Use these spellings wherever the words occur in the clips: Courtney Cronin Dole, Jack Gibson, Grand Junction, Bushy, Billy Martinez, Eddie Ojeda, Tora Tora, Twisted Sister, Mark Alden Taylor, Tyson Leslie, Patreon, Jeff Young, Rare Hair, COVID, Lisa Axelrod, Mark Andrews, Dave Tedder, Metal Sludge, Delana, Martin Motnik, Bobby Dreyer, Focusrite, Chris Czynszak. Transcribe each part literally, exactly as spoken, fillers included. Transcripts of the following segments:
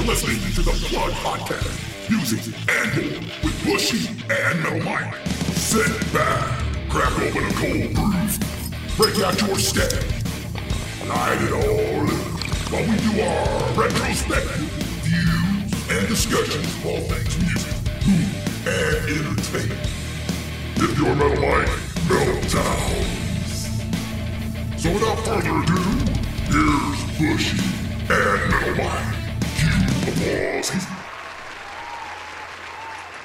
are listening to the Plug Podcast, music and more with Bushy and Metal Mike. Sit back, crack open a cold brew, break out your stack, light it all up while we do our retrospective views and discussions of all things music, food, and entertainment. If you're Metal Mike, Meltdowns. So without further ado, here's Bushy and Metal Mike.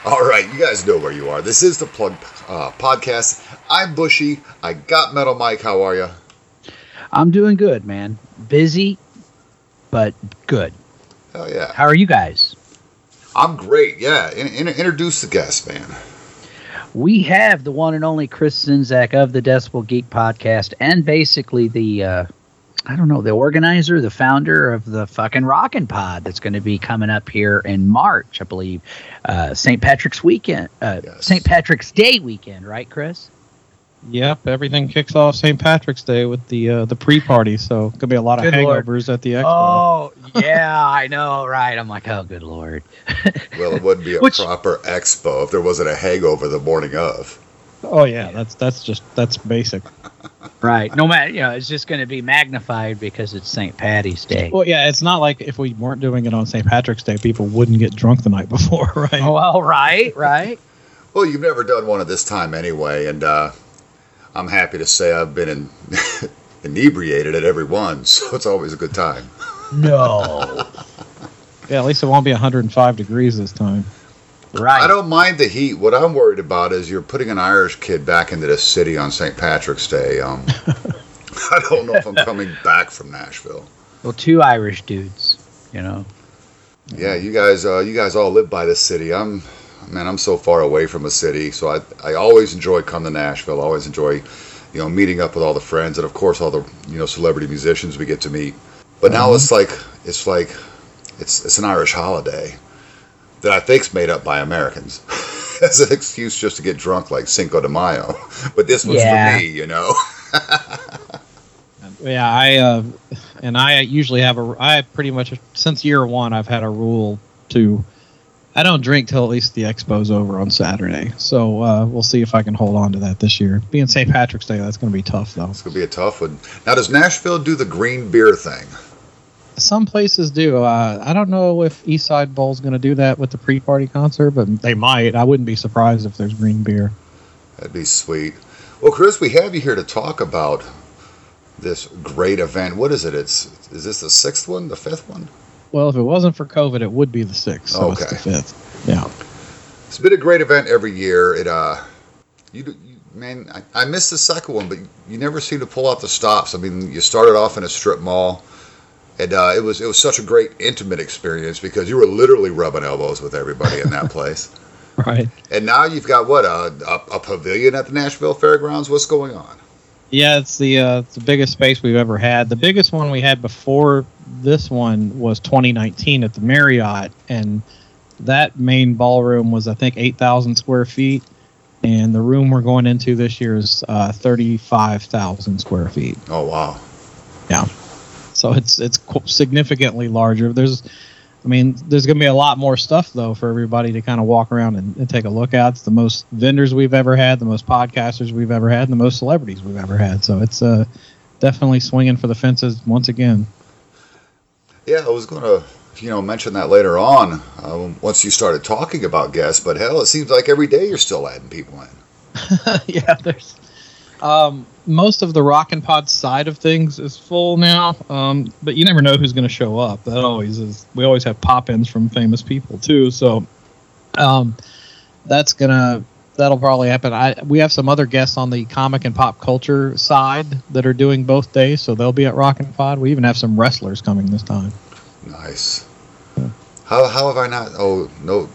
All right, you guys know where you are. This is the Plug uh, Podcast. I'm Bushy. I got Metal Mike. How are you? I'm doing good, man. Busy, but good. Hell yeah. How are you guys? I'm great, yeah. In- in- introduce the guest, man. We have the one and only Chris Czynszak of the Decibel Geek Podcast and basically the... Uh, I don't know, the organizer, the founder of the fucking Rockin' Pod that's going to be coming up here in March, I believe, uh, Saint Patrick's weekend, uh, yes. Saint Patrick's Day weekend, right, Chris? Yep, everything kicks off Saint Patrick's Day with the uh, the pre-party, so could be a lot of good hangovers Lord. At the expo. Oh, yeah, I know, right? I'm like, oh, good Lord. Well, it wouldn't be a Which, proper expo if there wasn't a hangover the morning of. Oh yeah, that's that's just that's basic. Right. No matter, you know, it's just going to be magnified because it's Saint Patty's Day. Well, yeah, it's not like if we weren't doing it on Saint Patrick's Day, people wouldn't get drunk the night before, right? Oh, well, right, right. Well, you've never done one at this time anyway, and uh, I'm happy to say I've been in, inebriated at every one, so it's always a good time. No. Yeah, at least it won't be one hundred five degrees this time. Right. I don't mind the heat. What I'm worried about is you're putting an Irish kid back into this city on Saint Patrick's Day. Um, I don't know if I'm coming back from Nashville. Well, two Irish dudes, you know. Yeah, you guys, uh, you guys all live by this city. I'm, man, I'm so far away from a city, so I, I always enjoy coming to Nashville. I always enjoy, you know, meeting up with all the friends and of course all the, you know, celebrity musicians we get to meet. But now mm-hmm. it's like, it's like, it's it's an Irish holiday. That I think's made up by Americans as an excuse just to get drunk like Cinco de Mayo, but this was yeah. for me, you know. yeah, I uh, and I usually have a. I pretty much since year one I've had a rule to I don't drink till at least the expo's over on Saturday. So uh, we'll see if I can hold on to that this year. Being Saint Patrick's Day, that's going to be tough though. It's going to be a tough one. Now, does Nashville do the green beer thing? Some places do. Uh, I don't know if Eastside Bowl's going to do that with the pre-party concert, but they might. I wouldn't be surprised if there's green beer. That'd be sweet. Well, Chris, we have you here to talk about this great event. What is it? It's is this the sixth one, the fifth one? Well, if it wasn't for COVID, it would be the sixth. So okay, it's the fifth. Yeah, it's been a great event every year. It uh, you, you man, I, I missed the second one, but you never seem to pull out the stops. I mean, you started off in a strip mall. And uh, it was it was such a great intimate experience because you were literally rubbing elbows with everybody in that place. Right. And now you've got, what, a, a, a pavilion at the Nashville Fairgrounds? What's going on? Yeah, it's the, uh, it's the biggest space we've ever had. The biggest one we had before this one was twenty nineteen at the Marriott. And that main ballroom was, I think, eight thousand square feet. And the room we're going into this year is uh, thirty-five thousand square feet. Oh, wow. Yeah. So it's it's significantly larger. There's, I mean, there's going to be a lot more stuff, though, for everybody to kind of walk around and, and take a look at. It's the most vendors we've ever had, the most podcasters we've ever had, and the most celebrities we've ever had. So it's uh, definitely swinging for the fences once again. Yeah, I was going to, you know, mention that later on um, once you started talking about guests. But, hell, it seems like every day you're still adding people in. Yeah, there's... Um, most of the Rockin' Pod side of things is full now, um, but you never know who's going to show up. That always is. We always have pop-ins from famous people too, so um, that's gonna that'll probably happen. I we have some other guests on the comic and pop culture side that are doing both days, so they'll be at Rockin' Pod. We even have some wrestlers coming this time. Nice. Yeah. How how have I not? Oh no,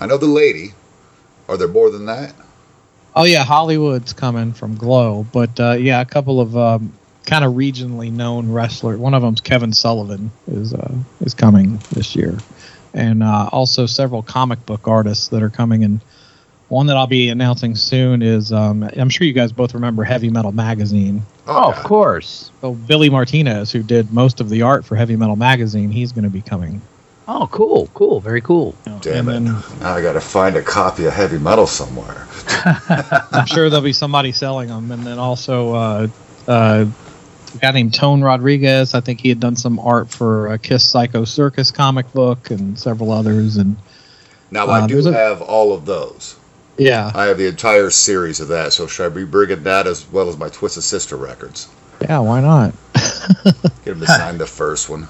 I know the lady. Are there more than that? Oh, yeah, Hollywood's coming from Glow. But, uh, yeah, a couple of um, kind of regionally known wrestlers. One of them's Kevin Sullivan is uh, is coming this year. And uh, also several comic book artists that are coming. And one that I'll be announcing soon is, um, I'm sure you guys both remember Heavy Metal Magazine. Oh, of course. So Billy Martinez, who did most of the art for Heavy Metal Magazine, he's going to be coming Oh, cool, cool, very cool. Damn and it. Then, now I got to find a copy of Heavy Metal somewhere. I'm sure there'll be somebody selling them. And then also uh, uh, a guy named Tone Rodriguez. I think he had done some art for a Kiss Psycho Circus comic book and several others. And Now, uh, I do have a, all of those. Yeah. I have the entire series of that. So should I be bringing that as well as my Twisted Sister records? Yeah, why not? Get him to sign the first one.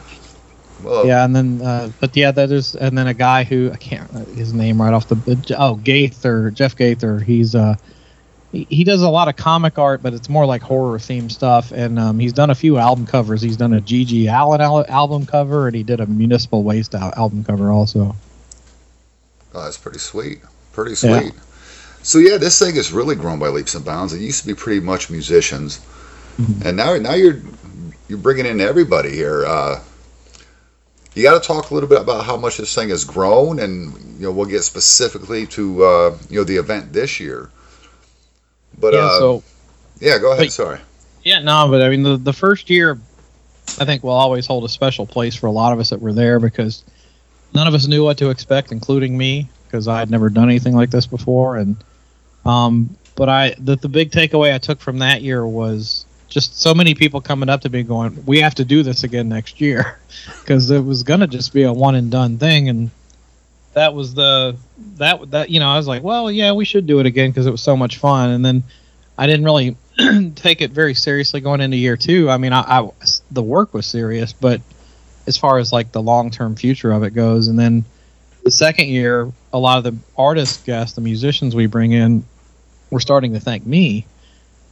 Whoa. Yeah, and then, uh, but yeah, that is, and then a guy who I can't his name right off the oh Gaither, Jeff Gaither. He's uh, he, he does a lot of comic art, but it's more like horror themed stuff. And um, he's done a few album covers. He's done a G G. Allen al- album cover, and he did a Municipal Waste al- album cover also. Oh, that's pretty sweet. Pretty sweet. Yeah. So yeah, this thing has really grown by leaps and bounds. It used to be pretty much musicians, mm-hmm. and now now you're you're bringing in everybody here. Uh, You got to talk a little bit about how much this thing has grown, and you know we'll get specifically to uh, you know the event this year. But yeah, uh, so, yeah go ahead. But, sorry. Yeah, no, but I mean the the first year, I think will always hold a special place for a lot of us that were there because none of us knew what to expect, including me, because I had never done anything like this before. And um, but I the, the big takeaway I took from that year was. Just so many people coming up to me going, we have to do this again next year because it was going to just be a one and done thing. And that was the, that, that, you know, I was like, well, yeah, we should do it again because it was so much fun. And then I didn't really take it very seriously going into year two. I mean, I, I the work was serious, but as far as like the long-term future of it goes. And then the second year, a lot of the artists, guests, the musicians we bring in were starting to thank me.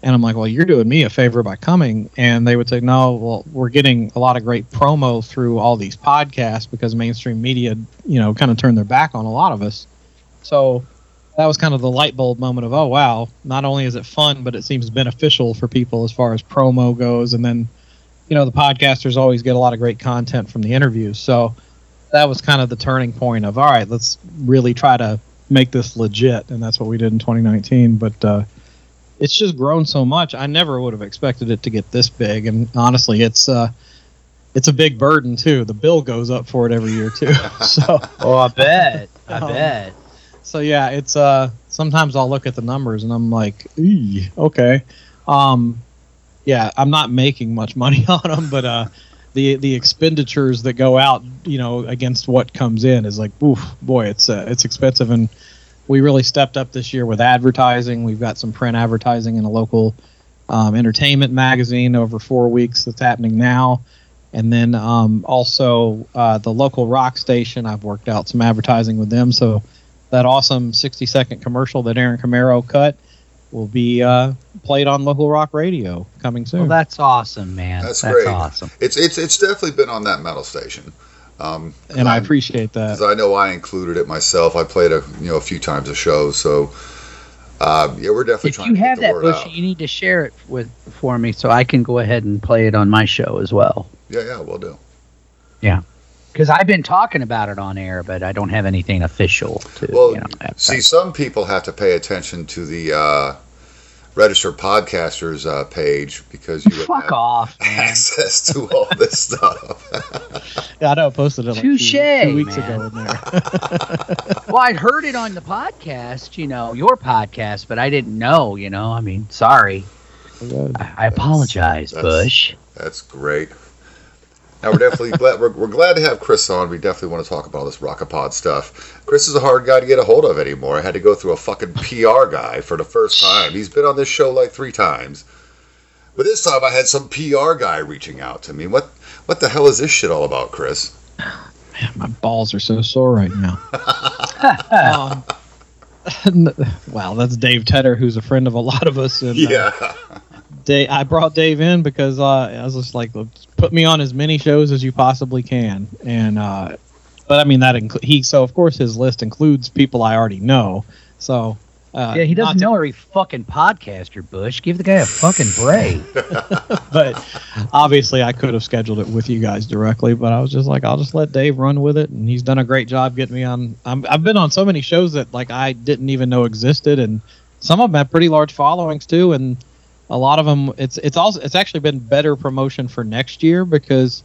And I'm like, well, you're doing me a favor by coming. And they would say, no, well, we're getting a lot of great promo through all these podcasts because mainstream media, you know, kind of turned their back on a lot of us. So that was kind of the light bulb moment of, oh, wow, not only is it fun, but it seems beneficial for people as far as promo goes. And then, you know, the podcasters always get a lot of great content from the interviews. So that was kind of the turning point of, all right, let's really try to make this legit. And that's what we did in twenty nineteen. But, uh, it's just grown so much. I never would have expected it to get this big, and honestly, it's uh, it's a big burden too. The bill goes up for it every year too. So, oh, I bet, I um, bet. So yeah, it's uh, sometimes I'll look at the numbers and I'm like, ee, okay, um, yeah, I'm not making much money on them, but uh, the the expenditures that go out, you know, against what comes in is like, oof, boy, it's uh, it's expensive. And we really stepped up this year with advertising. We've got some print advertising in a local um, entertainment magazine over four weeks that's happening now. And then um, also uh, the local rock station, I've worked out some advertising with them. So that awesome sixty-second commercial that Aaron Camaro cut will be uh, played on local rock radio coming soon. Well, that's awesome, man. That's, that's great. Awesome. It's, it's, it's definitely been on that metal station. Um, and I appreciate that. Because I know I included it myself. I played a you know a few times a show, so uh, yeah, we're definitely if trying to get the word out. If you have that, Bush, you need to share it with for me so I can go ahead and play it on my show as well. Yeah, yeah, we'll do. Yeah, because I've been talking about it on air, but I don't have anything official. To, well, you know, see, some people have to pay attention to the uh, Registered Podcasters uh, page because you fuck have off, access to all this stuff. Yeah, I know. I posted it like Touché, two, two weeks man. ago in there. Well, I'd heard it on the podcast, you know, your podcast, but I didn't know, you know. I mean, sorry. I, I apologize, that's, Bush. That's great. Now, we're definitely glad, we're, we're glad to have Chris on. We definitely want to talk about all this Rockapod stuff. Chris is a hard guy to get a hold of anymore. I had to go through a fucking P R guy for the first time. He's been on this show like three times. But this time I had some P R guy reaching out to me. What what the hell is this shit all about, Chris? Man, my balls are so sore right now. um, wow, that's Dave Tedder, who's a friend of a lot of us. And, yeah. Uh, Dave, I brought Dave in because uh, I was just like, put me on as many shows as you possibly can. And uh, but I mean that inc- he so of course his list includes people I already know. So uh, yeah, he doesn't know to- every fucking podcaster. Bush, give the guy a fucking break. But obviously, I could have scheduled it with you guys directly. But I was just like, I'll just let Dave run with it, and he's done a great job getting me on. I'm, I've been on so many shows that like I didn't even know existed, and some of them have pretty large followings too, and. A lot of them, it's it's also it's actually been better promotion for next year because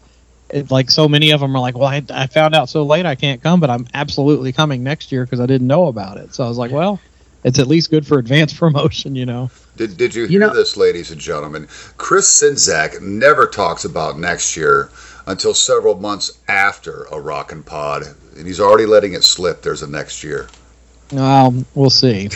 it, like so many of them are like, well, I, I found out so late I can't come, but I'm absolutely coming next year because I didn't know about it. So I was like, well, it's at least good for advance promotion, you know. Did did you hear you know, this, ladies and gentlemen? Chris Czynszak never talks about next year until several months after a Rockin' Pod, and he's already letting it slip. There's a next year. Um, we'll see.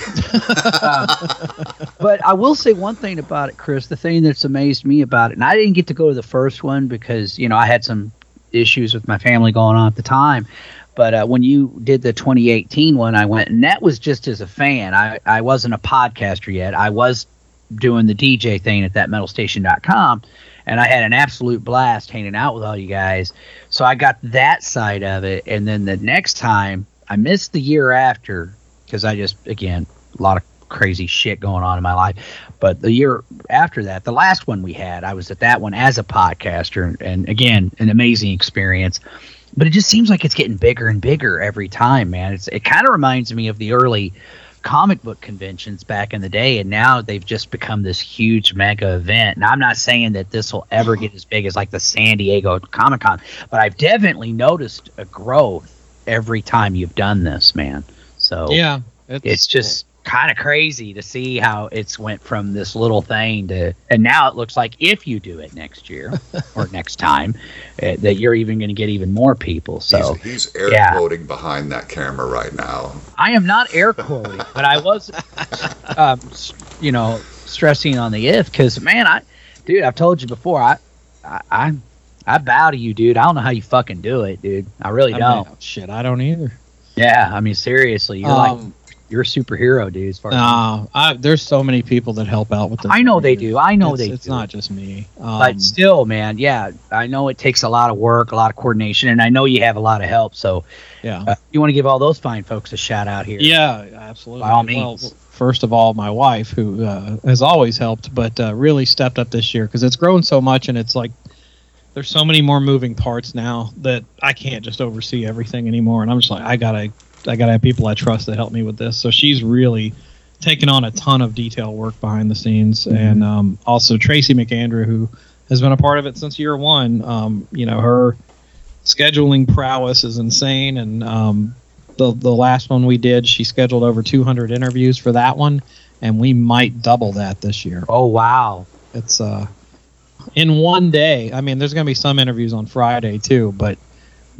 But I will say one thing about it, Chris. The thing that's amazed me about it, and I didn't get to go to the first one because, you know, I had some issues with my family going on at the time. But uh, when you did the twenty eighteen one, I went, and that was just as a fan. I, I wasn't a podcaster yet. I was doing the D J thing at that metal station dot com, and I had an absolute blast hanging out with all you guys. So I got that side of it, and then the next time, I missed the year after because I just, again, a lot of crazy shit going on in my life. But the year after that, the last one we had, I was at that one as a podcaster, and, and again, an amazing experience. But it just seems like it's getting bigger and bigger every time, man. It's, it kind of reminds me of the early comic book conventions back in the day, and now they've just become this huge mega event. And I'm not saying that this will ever get as big as like the San Diego Comic-Con, but I've definitely noticed a growth every time you've done this, man. So yeah, it's, it's just kind of crazy to see how it's went from this little thing to, and now it looks like if you do it next year or next time uh, that you're even going to get even more people. So he's, he's air yeah. quoting behind that camera right now. I am not air quoting, but I was, um, you know, stressing on the if, because man, I, dude, I've told you before, I, I, I, I bow to you, dude. I don't know how you fucking do it, dude. I really I don't. Mean, shit, I don't either. Yeah, I mean, seriously, you're um, like. You're a superhero, dude. As far no, as I, there's so many people that help out with this. I know they do. I know it's, they it's do. It's not just me. Um, but still, man, yeah, I know it takes a lot of work, a lot of coordination, and I know you have a lot of help. So yeah, uh, you want to give all those fine folks a shout out here. Yeah, absolutely. By all means. Well, first of all, my wife, who uh, has always helped, but uh, really stepped up this year because it's grown so much, and it's like there's so many more moving parts now that I can't just oversee everything anymore. And I'm just like, I got to... I got to have people I trust that help me with this. So she's really taken on a ton of detail work behind the scenes. Mm-hmm. And um, also Tracy McAndrew, who has been a part of it since year one. Um, you know, her scheduling prowess is insane. And um, the, the last one we did, she scheduled over two hundred interviews for that one. And we might double that this year. Oh, wow. It's uh, in one day. I mean, there's going to be some interviews on Friday, too, but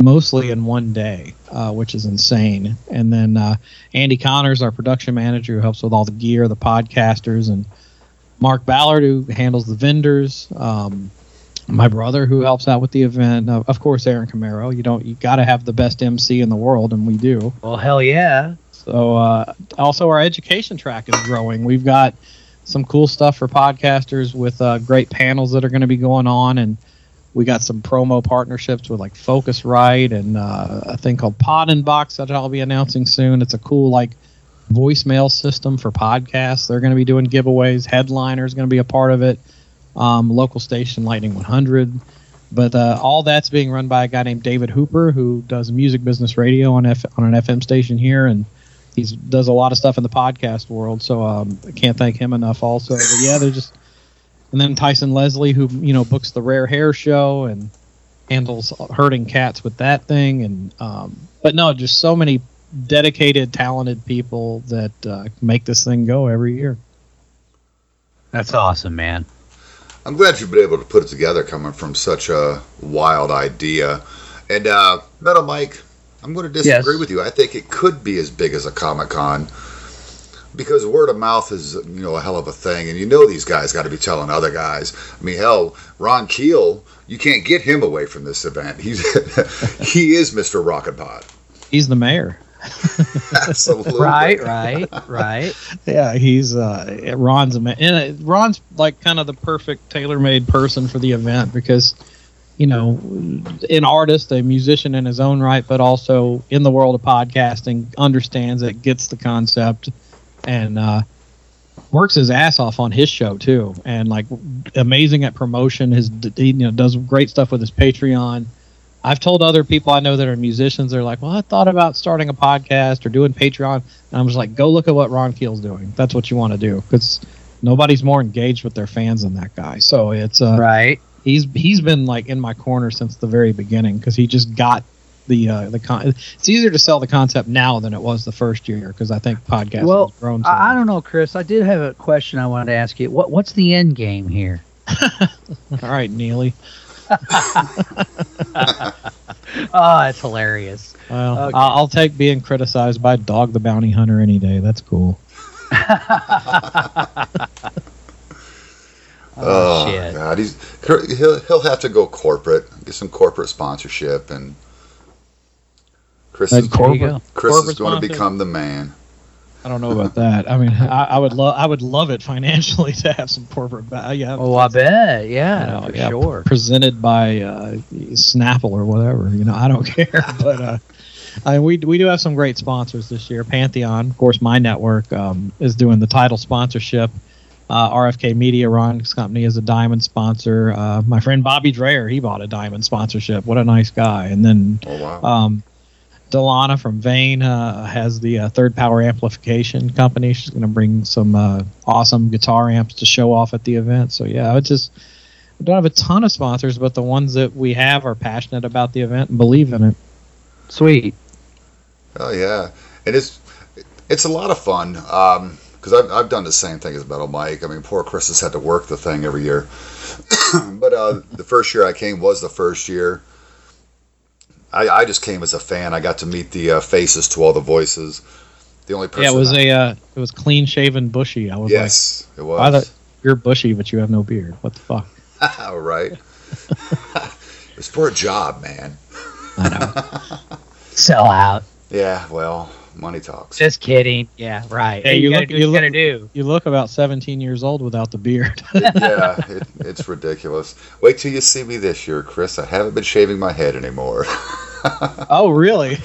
mostly in one day, uh, which is insane. And then uh, Andy Connors, our production manager, who helps with all the gear, the podcasters, and Mark Ballard, who handles the vendors. Um, my brother, who helps out with the event. Uh, of course, Aaron Camaro. You don't. You got to have the best M C in the world, and we do. Well, hell yeah. So uh, also our education track is growing. We've got some cool stuff for podcasters with uh, great panels that are going to be going on, and we got some promo partnerships with like Focusrite and uh, a thing called Pod Inbox that I'll be announcing soon. It's a cool like voicemail system for podcasts. They're going to be doing giveaways. Headliner is going to be a part of it. Um, local station Lightning one hundred. But uh, all that's being run by a guy named David Hooper, who does music business radio on F- on an F M station here, and he does a lot of stuff in the podcast world. So um, I can't thank him enough. Also, but yeah, they're just. And then Tyson Leslie, who, you know, books the Rare Hair show and handles herding cats with that thing. And um, but no, just so many dedicated, talented people that uh, make this thing go every year. That's awesome, man. I'm glad you've been able to put it together coming from such a wild idea. And uh, Metal Mike, I'm going to disagree yes. with you. I think it could be as big as a Comic-Con. Because word of mouth is, you know, a hell of a thing. And you know these guys got to be telling other guys. I mean, hell, Ron Keel, you can't get him away from this event. He's He is Mister Rockin' Pod. He's the mayor. Absolutely. Right, right, right. Yeah, he's, uh, Ron's, a ma- and, uh, Ron's like kind of the perfect tailor-made person for the event because, you know, an artist, a musician in his own right, but also in the world of podcasting, understands it, gets the concept, and uh works his ass off on his show too, and like amazing at promotion. His he, you know does great stuff with his Patreon. I've told other people I know that are musicians, they're like, well, I thought about starting a podcast or doing Patreon, and I'm just like, go look at what Ron Keel's doing. That's what you want to do, because nobody's more engaged with their fans than that guy. So it's uh right he's he's been like in my corner since the very beginning because he just got the uh, the con- it's easier to sell the concept now than it was the first year because I think podcasting well, has grown so much. I don't know, Chris. I did have a question I wanted to ask you. What what's the end game here? All right, Neely. Oh, it's hilarious. Well, okay. I'll take being criticized by Dog the Bounty Hunter any day. That's cool. Oh, shit. God. He's, he'll, he'll have to go corporate, get some corporate sponsorship, and Chris is, corporate, Chris corporate is going to become the man. I don't know about that. I mean, I, I would love I would love it financially to have some corporate value. Yeah, oh, I bet. Yeah, you know, for yeah, sure. Presented by uh, Snapple or whatever. You know, I don't care. But uh, I mean, we we do have some great sponsors this year. Pantheon, of course, my network um, is doing the title sponsorship. Uh, R F K Media, Ron's company, is a diamond sponsor. Uh, my friend Bobby Dreyer, he bought a diamond sponsorship. What a nice guy. And then. Oh, wow. Um, Delana from Vane uh, has the uh, Third Power Amplification Company. She's going to bring some uh, awesome guitar amps to show off at the event. So, yeah, it's just I don't have a ton of sponsors, but the ones that we have are passionate about the event and believe in it. Sweet. Oh, yeah. It is, it's a lot of fun because um, I've, I've done the same thing as Metal Mike. I mean, poor Chris has had to work the thing every year. But uh, the first year I came was the first year. I, I just came as a fan. I got to meet the uh, faces to all the voices. The only person yeah, it was I, a uh, it was clean shaven, bushy. I was yes, like, it was. I thought you're bushy, but you have no beard. What the fuck? Right. It's for a job, man. I know. Sell out. Yeah, well, money talks. Just kidding. Yeah, right. Hey, hey you, you, look, do you, look, you, do. you look about seventeen years old without the beard. it, yeah, it, it's ridiculous. Wait till you see me this year, Chris. I haven't been shaving my head anymore. Oh, really?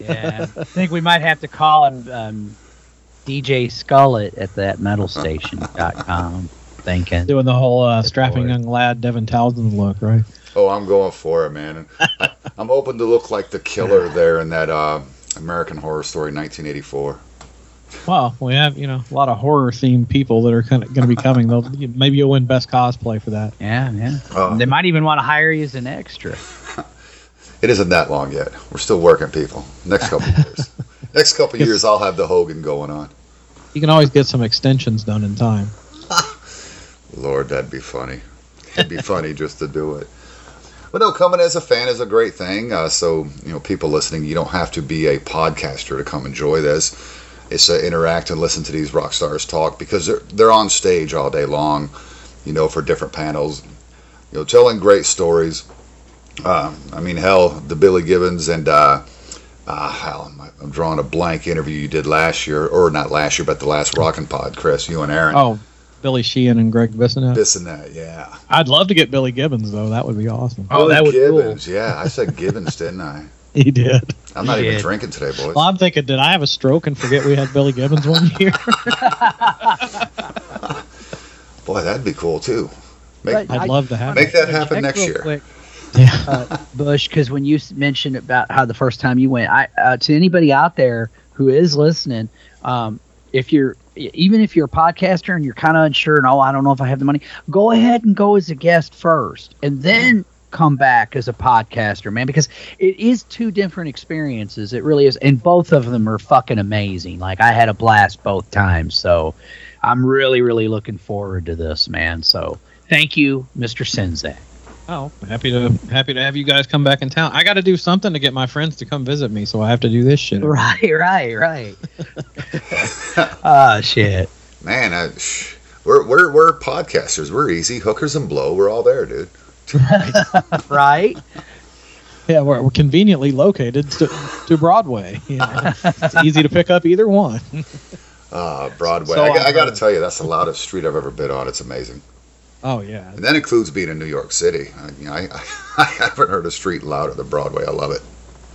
Yeah. I think we might have to call him um, D J Scullett at that metal station dot com. Thinking. Doing the whole uh, strapping young lad Devin Townsend look, right? Oh, I'm going for it, man. I, I'm hoping to look like the killer there in that uh, American Horror Story nineteen eighty-four. Well, we have you know a lot of horror-themed people that are kind of going to be coming. They'll, maybe you'll win best cosplay for that. Yeah, yeah. Uh, they might even want to hire you as an extra. It isn't that long yet. We're still working, people. Next couple of years. Next couple of years, I'll have the Hogan going on. You can always get some extensions done in time. Lord, that'd be funny. It'd be funny just to do it. But no, coming as a fan is a great thing. Uh, so, you know, people listening, you don't have to be a podcaster to come enjoy this. It's to interact and listen to these rock stars talk because they're they're on stage all day long, you know, for different panels, you know, telling great stories. Uh, I mean, hell, the Billy Gibbons and uh, uh, hell, I'm, I'm drawing a blank interview you did last year, or not last year, but the last Rockin' Pod, Chris, you and Aaron. Oh, Billy Sheehan and Greg Bissonette. Bissonette, yeah. I'd love to get Billy Gibbons though. That would be awesome. Oh, Billy that would Gibbons, cool. Yeah. I said Gibbons, didn't I? He did. I'm not he even did. drinking today, boys. Well, I'm thinking, did I have a stroke and forget we had Billy Gibbons one year? Boy, that'd be cool too. Make, I'd I, love to have. Make that happen next year. Quick. Yeah, uh, Bush, because when you mentioned about how the first time you went, I uh, to anybody out there who is listening, um, if you're even if you're a podcaster and you're kind of unsure and oh, I don't know if I have the money, go ahead and go as a guest first, and then come back as a podcaster, man, because it is two different experiences. It really is, and both of them are fucking amazing. Like I had a blast both times, so I'm really, really looking forward to this, man. So thank you, Mister Czynszak. Oh, happy to happy to have you guys come back in town. I got to do something to get my friends to come visit me, so I have to do this shit. Right, right, right. Oh, shit. Man, I, shh. we're we're we're podcasters. We're easy hookers and blow. We're all there, dude. Right? Yeah, we're, we're conveniently located to, to Broadway. You know, it's easy to pick up either one. Ah, uh, Broadway. So I, I got to tell you, that's the loudest street I've ever been on. It's amazing. Oh, yeah. And that includes being in New York City. I, you know, I, I haven't heard a street louder than Broadway. I love it.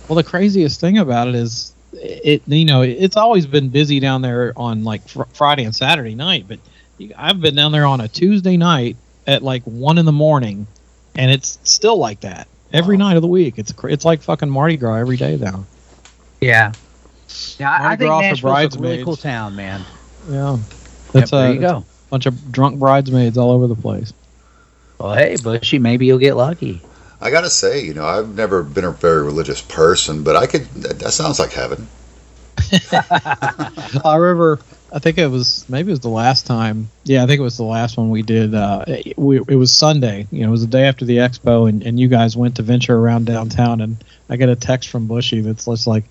Well, the craziest thing about it is, it you know, it's always been busy down there on, like, fr- Friday and Saturday night. But I've been down there on a Tuesday night at, like, one in the morning, and it's still like that. Every wow. night of the week. It's cr- it's like fucking Mardi Gras every day down. Yeah. Yeah, I, I think Nashville's a really cool town, man. Yeah. That's, yep, there uh, you go. Bunch of drunk bridesmaids all over the place. Well, hey, Bushy, maybe you'll get lucky. I gotta say, you know, I've never been a very religious person, but I could. That, that sounds like heaven. I remember. I think it was maybe it was the last time. Yeah, I think it was the last one we did. Uh, it, we, it was Sunday. You know, it was the day after the expo, and, and you guys went to venture around downtown. And I get a text from Bushy that's just like,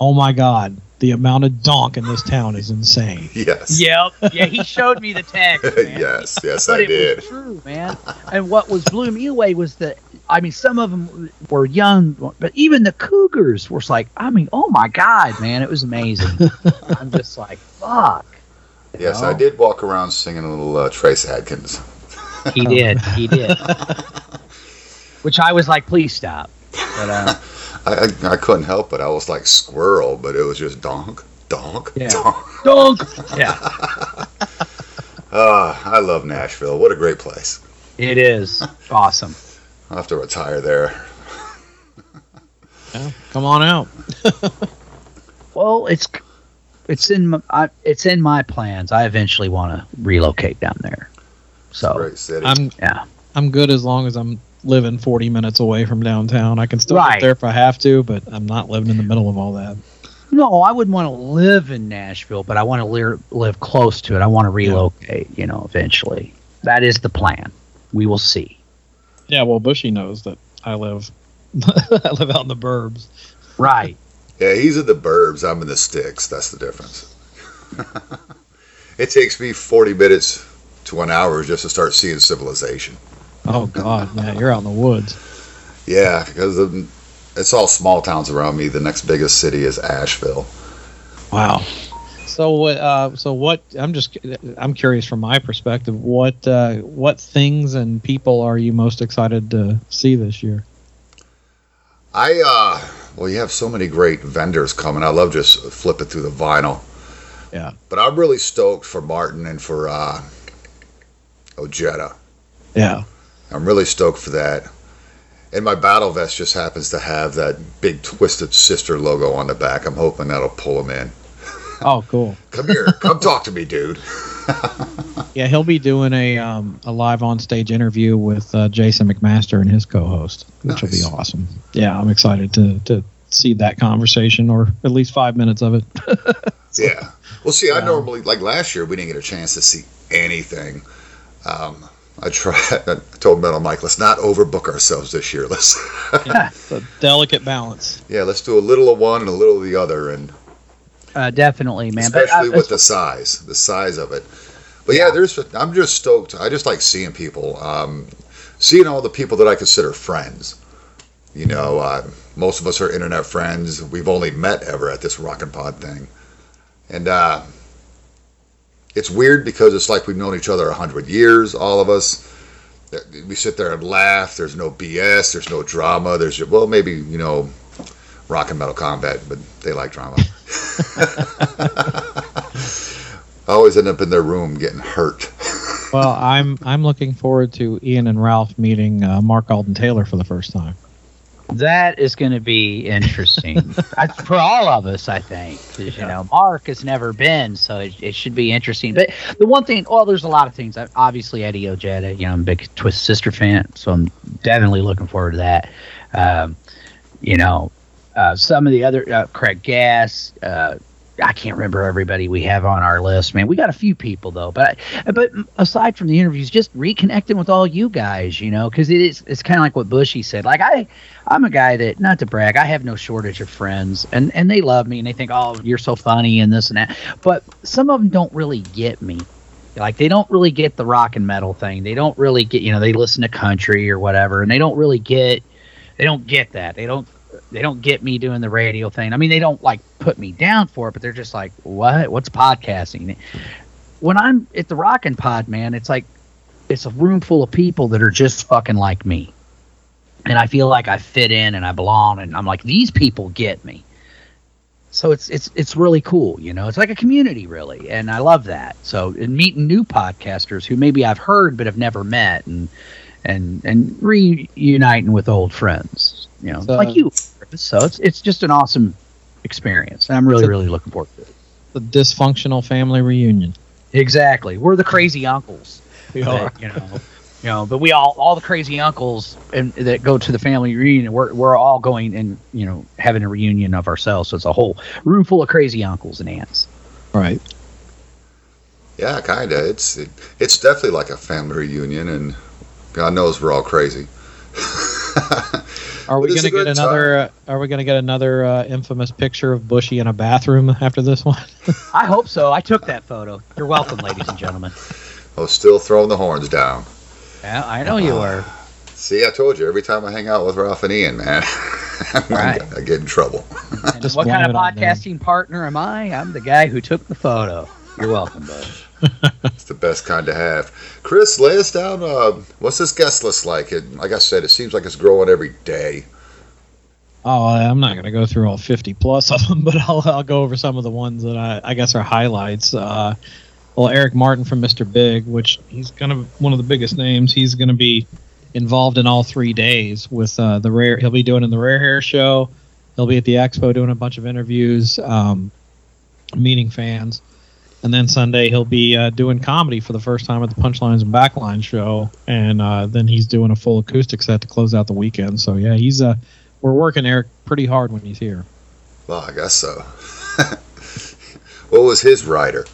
"Oh my God, the amount of donk in this town is insane." Yes. Yep. Yeah, he showed me the text. yes, yes, but I it did. Was true, man. And what was blew me away was that, I mean, some of them were young, but even the Cougars were like, I mean, oh my God, man, it was amazing. I'm just like, fuck. Yes, know? I did walk around singing a little uh, Trace Adkins. He did, he did. Which I was like, please stop. But, uh, I, I I couldn't help it. I was like squirrel, but it was just donk, donk, yeah. donk, donk. Yeah. uh, I love Nashville. What a great place. It is awesome. I'll have to retire there. Yeah, come on out. Well, it's it's in my I, it's in my plans. I eventually want to relocate down there. So great city. I'm yeah. I'm good as long as I'm living forty minutes away from downtown. I can still right. get there if I have to, but I'm not living in the middle of all that. No, I wouldn't want to live in Nashville, but I want to le- live close to it. I want to relocate. Yeah. You know, eventually. That is the plan. We will see. Yeah, well, Bushy knows that I live I live out in the burbs. Right. Yeah, he's in the burbs. I'm in the sticks. That's the difference. It takes me forty minutes to an hour just to start seeing civilization. Oh, God, man, you're out in the woods. Yeah, because it's all small towns around me. The next biggest city is Asheville. Wow. So, uh, so what? I'm just, I'm curious from my perspective. What, uh, what things and people are you most excited to see this year? I, uh, well, you have so many great vendors coming. I love just flipping through the vinyl. Yeah. But I'm really stoked for Martin and for uh, Ojeda. Yeah. I'm really stoked for that. And my battle vest just happens to have that big Twisted Sister logo on the back. I'm hoping that'll pull them in. Oh, cool! Come here, come talk to me, dude. Yeah, he'll be doing a um, a live on stage interview with uh, Jason McMaster and his co-host, which nice. will be awesome. Yeah, I'm excited to to see that conversation, or at least five minutes of it. So, yeah, well, see, I um, normally like last year we didn't get a chance to see anything. Um, I tried. I told Metal Mike, let's not overbook ourselves this year. Let's yeah, it's a delicate balance. Yeah, let's do a little of one and a little of the other, and. Uh, definitely, man. Especially but, uh, with the size, the size of it. But yeah, yeah, there's. I'm just stoked. I just like seeing people, um, seeing all the people that I consider friends. You know, uh, most of us are internet friends. We've only met ever at this Rockin' Pod thing, and uh, it's weird because it's like we've known each other a hundred years. All of us. We sit there and laugh. There's no B S. There's no drama. There's well, maybe you know. Rock and Metal Combat, but they like drama. I always end up in their room getting hurt. Well, I'm I'm looking forward to Ian and Ralph meeting uh, Mark Alden Taylor for the first time. That is going to be interesting. I, for all of us, I think. You yeah. know, Mark has never been, so it, it should be interesting. But the one thing, oh, there's a lot of things. Obviously, Eddie Ojeda, you know, I'm a big Twisted Sister fan, so I'm definitely looking forward to that. Um, you know, Uh, some of the other uh, Craig Gass, uh, I can't remember everybody we have on our list. Man, we got a few people though. But but aside from the interviews, just reconnecting with all you guys, you know, because it is it's kind of like what Bushy said. Like I, I'm a guy that, not to brag, I have no shortage of friends, and and they love me and they think, oh, you're so funny and this and that. But some of them don't really get me. Like they don't really get the rock and metal thing. They don't really get, you know, they listen to country or whatever, and they don't really get, they don't get that. They don't. They don't get me doing the radio thing. I mean, they don't like put me down for it, but they're just like, what? What's podcasting? When I'm at the Rockin' Pod, man, it's like it's a room full of people that are just fucking like me. And I feel like I fit in and I belong. And I'm like, these people get me. So it's it's it's really cool. You know, it's like a community, really. And I love that. So and meeting new podcasters who maybe I've heard but have never met and and and reuniting with old friends. You know, so, like you. So it's it's just an awesome experience. I'm really, really looking forward to it. The dysfunctional family reunion. Exactly. We're the crazy uncles. We are. That, you know, You know, but we all, all the crazy uncles and that go to the family reunion, we're we're all going and, you know, having a reunion of ourselves. So it's a whole room full of crazy uncles and aunts. Right. Yeah, kind of. It's it, it's definitely like a family reunion, and God knows we're all crazy. Are we going to get another? Uh, are we going to get another uh, infamous picture of Bushy in a bathroom after this one? I hope so. I took that photo. You're welcome, ladies and gentlemen. Oh, still throwing the horns down. Yeah, I know uh, you are. See, I told you, every time I hang out with Ralph and Ian, man, right. I get in trouble. Just what kind of podcasting partner am I? I'm the guy who took the photo. You're welcome, bud. It's the best kind to have. Chris, lay us down. Uh, what's this guest list like? It, like I said, it seems like it's growing every day. Oh, I'm not going to go through all fifty plus of them, but I'll, I'll go over some of the ones that I, I guess are highlights. Uh Well, Eric Martin from Mister Big, which he's kind of one of the biggest names. He's going to be involved in all three days with uh, the Rare. He'll be doing in the Rare Hair show. He'll be at the Expo doing a bunch of interviews, um, meeting fans, and then Sunday he'll be uh, doing comedy for the first time at the Punchlines and Backlines show, and uh, then he's doing a full acoustic set to close out the weekend. So yeah, he's uh, we're working Eric pretty hard when he's here. Well, I guess so. What was his rider?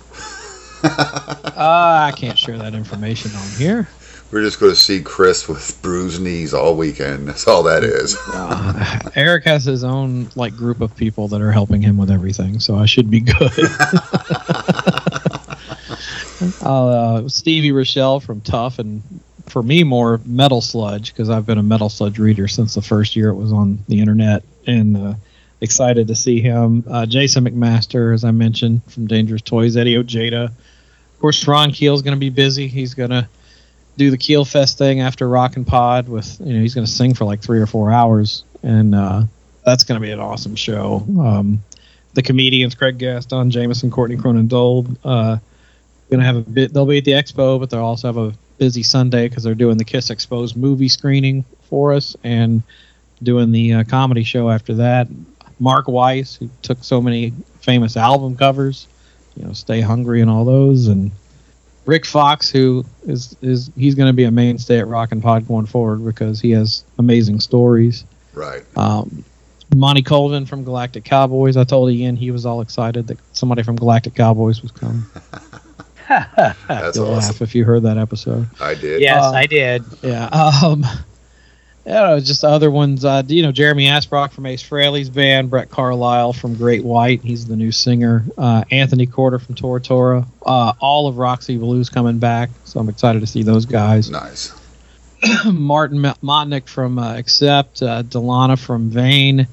uh, I can't share that information on here. We're just going to see Chris with bruised knees all weekend. That's all that is. uh, Eric has his own like group of people that are helping him with everything, so I should be good. uh, Stevie Rochelle from Tough, and for me more Metal Sludge, because I've been a Metal Sludge reader since the first year it was on the internet, and uh excited to see him. Uh, Jason McMaster, as I mentioned, from Dangerous Toys. Eddie Ojeda. Of course, Ron Keel's going to be busy. He's going to do the Keel Fest thing after Rockin' Pod with, you know, he's going to sing for like three or four hours, and uh, that's going to be an awesome show. Um, the comedians, Craig Gass, Don Jameson, Courtney Cronin Dole, uh, going to have a bit, they'll be at the Expo, but they'll also have a busy Sunday because they're doing the Kiss Exposed movie screening for us and doing the uh, comedy show after that. Mark Weiss, who took so many famous album covers, you know, Stay Hungry and all those, and Rick Fox, who is is he's going to be a mainstay at Rockin' Pod going forward because he has amazing stories. Right. Um, Monty Colvin from Galactic Cowboys. I told Ian he was all excited that somebody from Galactic Cowboys was coming. That's You'll awesome. Laugh if you heard that episode. I did. Yes, uh, I did. Yeah. Um, I don't know, just other ones. Uh, you know, Jeremy Asbrock from Ace Frehley's band, Brett Carlisle from Great White. He's the new singer. Uh, Anthony Corder from Tora Tora. Uh, all of Roxy Blue's coming back, so I'm excited to see those guys. Nice. Martin Motnick from uh, Accept. Uh, Delana from Vane.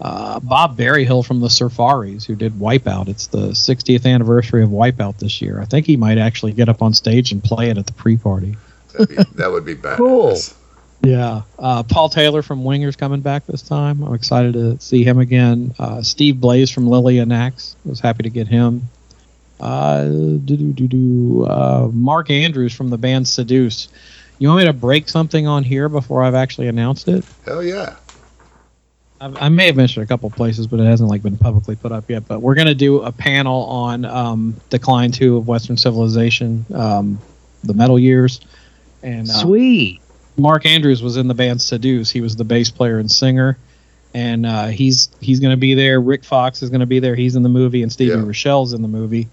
Uh, Bob Berryhill from the Surfaris, who did Wipeout. It's the sixtieth anniversary of Wipeout this year. I think he might actually get up on stage and play it at the pre-party. That'd be, that would be badass. Cool. Yeah, uh, Paul Taylor from Winger's coming back this time. I'm excited to see him again. Uh, Steve Blaze from Lily and Axe. I was happy to get him. Uh, uh, Mark Andrews from the band Seduce. You want me to break something on here before I've actually announced it? Hell yeah. I, I may have mentioned a couple places, but it hasn't like been publicly put up yet. But we're going to do a panel on um, Decline two of Western Civilization, um, the metal years. And uh, sweet. Mark Andrews was in the band Seduce. He was the bass player and singer, and uh, he's he's going to be there. Rick Fox is going to be there. He's in the movie, and Stevie yeah. Rochelle's in the movie,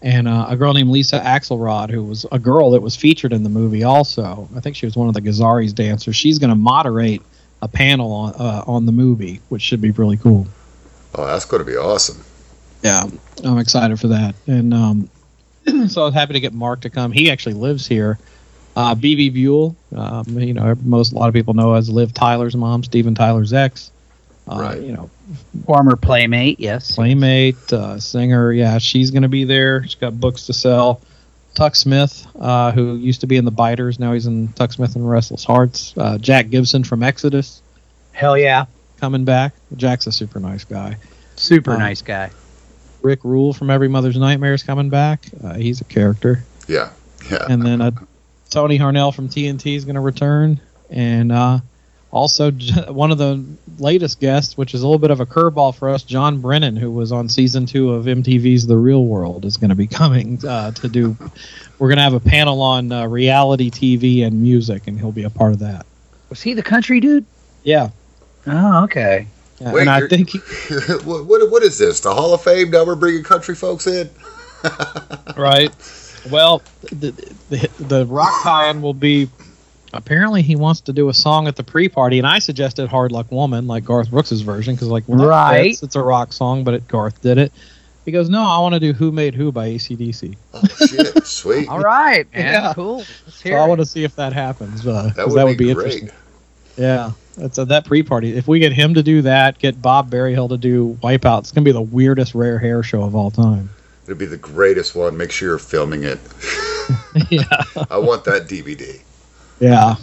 and uh, a girl named Lisa Axelrod, who was a girl that was featured in the movie also. I think she was one of the Ghazaris dancers. She's going to moderate a panel on, uh, on the movie, which should be really cool. Oh, that's going to be awesome. Yeah, I'm excited for that. And um, so I was happy to get Mark to come. He actually lives here. Uh, B B Buell, um, you know, most a lot of people know as Liv Tyler's mom, Steven Tyler's ex, uh, right. You know, former playmate, yes, playmate, uh, singer, yeah, she's going to be there. She's got books to sell. Tuck Smith, uh, who used to be in the Biters, now he's in Tuck Smith and Restless Hearts. Uh, Jack Gibson from Exodus, hell yeah, coming back. Jack's a super nice guy, super um, nice guy. Rick Rule from Every Mother's Nightmare is coming back. Uh, he's a character. Yeah, yeah, and then a. Tony Harnell from T N T is going to return, and uh, Also, one of the latest guests, which is a little bit of a curveball for us, John Brennan, who was on season two of M T V's The Real World, is going to be coming uh, to do. We're going to have a panel on uh, reality T V and music, and he'll be a part of that. Was he the country dude? Yeah. Oh, okay. Yeah, Wait, and I think he, what, what what is this? The Hall of Fame? Now we're bringing country folks in, right? Well, the, the the rock tie-in will be. Apparently, he wants to do a song at the pre-party, and I suggested "Hard Luck Woman," like Garth Brooks's version, because like well, right, fits, it's a rock song, but it, Garth did it. He goes, "No, I want to do Who Made Who by A C D C." Oh shit, sweet. All right, man, yeah, cool. Let's hear so it. I want to see if that happens. Uh, that, would that would be, be interesting. Yeah. That's a, that pre-party. If we get him to do that, get Bob Berryhill to do Wipeout, it's going to be the weirdest Rare Hair show of all time. It'll be the greatest one. Make sure you're filming it. Yeah. I want that D V D. Yeah.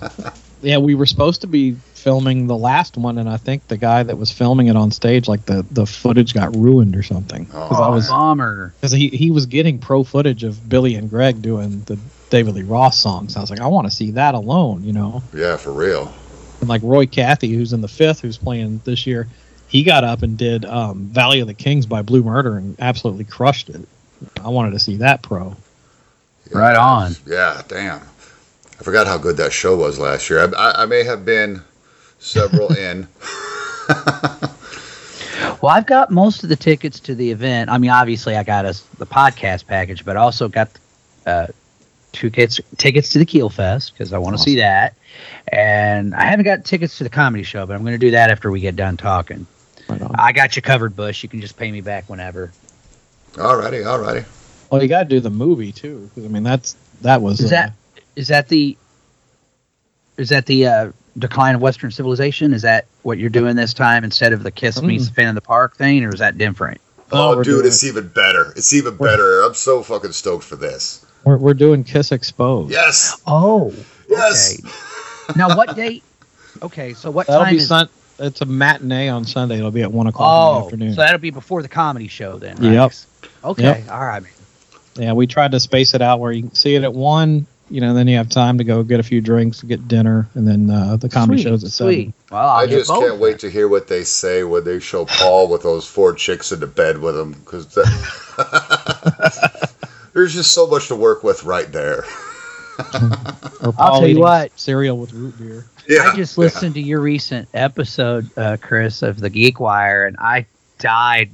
Yeah, we were supposed to be filming the last one, and I think the guy that was filming it on stage, like the, the footage got ruined or something. Cause oh, I was, bomber. Because he, he was getting pro footage of Billy and Greg doing the David Lee Roth songs. I was like, I want to see that alone, you know? Yeah, for real. And like Roy Cathy, who's in the fifth, who's playing this year, he got up and did um, Valley of the Kings by Blue Murder and absolutely crushed it. I wanted to see that pro. Yeah, right on. Yeah, damn. I forgot how good that show was last year. I, I, I may have been several in. Well, I've got most of the tickets to the event. I mean, obviously, I got us the podcast package, but I also got uh, two kids, tickets to the Keel Fest because I want to awesome. see that. And I haven't got tickets to the comedy show, but I'm going to do that after we get done talking. Right on. I got you covered, Bush. You can just pay me back whenever. Alrighty, alrighty. Well, you got to do the movie too, because I mean that's that was. Is uh, that is that the is that the uh, decline of Western civilization? Is that what you're doing this time instead of the Kiss mm. Me Spin in the Park thing, or is that different? Oh, oh dude, it's it. even better. It's even we're, better. I'm so fucking stoked for this. We're we're doing Kiss Exposed. Yes. Oh. Yes. Okay. Now what date? Okay, so what that'll time be is sun- it's a matinee on Sunday. It'll be at one o'clock oh, in the afternoon. So that'll be before the comedy show then, right? Yep. Okay. Yep. All right, man. Yeah, we tried to space it out where you can see it at one, you know, then you have time to go get a few drinks, get dinner, and then uh, the comedy sweet, show's at sweet. seven. Well, I just both. can't wait to hear what they say when they show Paul with those four chicks in the bed with him, because there's just so much to work with right there. Or I'll tell you what, cereal with root beer. Yeah, I just listened yeah. to your recent episode, uh, Chris, of the Geek Wire, and I died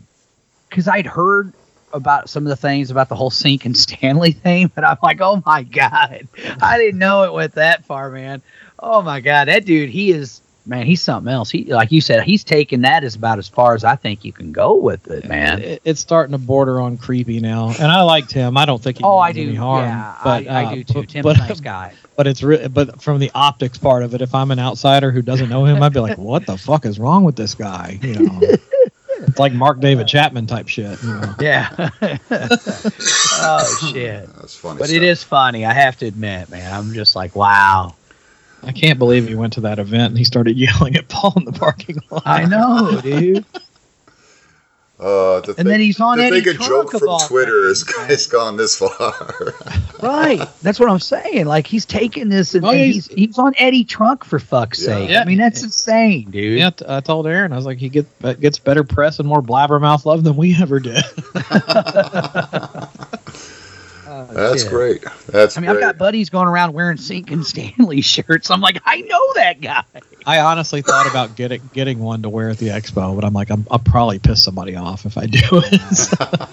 because I'd heard about some of the things about the whole Sink and Stanley thing, but I'm like, oh my god, I didn't know it went that far, man. Oh my god, that dude, he is man, he's something else. He, like you said, he's taking that as about as far as I think you can go with it, man. It, it's starting to border on creepy now, and I liked him. I don't think he oh, I do. any harm. Yeah, but, I, uh, I do too. But, Tim's a nice guy. But it's re- but from the optics part of it, if I'm an outsider who doesn't know him, I'd be like, what the fuck is wrong with this guy? You know, it's like Mark David Chapman type shit. You know? Yeah. Oh shit. That's funny. But stuff. It is funny. I have to admit, man. I'm just like, wow. I can't believe he went to that event and he started yelling at Paul in the parking lot. I know, dude. Uh, to and think, then he's on to Eddie think a joke from Twitter has right. gone this far. Right. That's what I'm saying. Like, he's taking this and, oh, and he's, he's on Eddie Trunk, for fuck's yeah. sake. Yeah. I mean, that's insane, dude. Yeah, I told Aaron, I was like, he gets, gets better press and more blabbermouth love than we ever did. Oh, that's shit. great. That's I mean, great. I've got buddies going around wearing Sink and Stanley shirts. I'm like, I know that guy. I honestly thought about getting getting one to wear at the expo, but I'm like, I'm, I'll probably piss somebody off if I do it.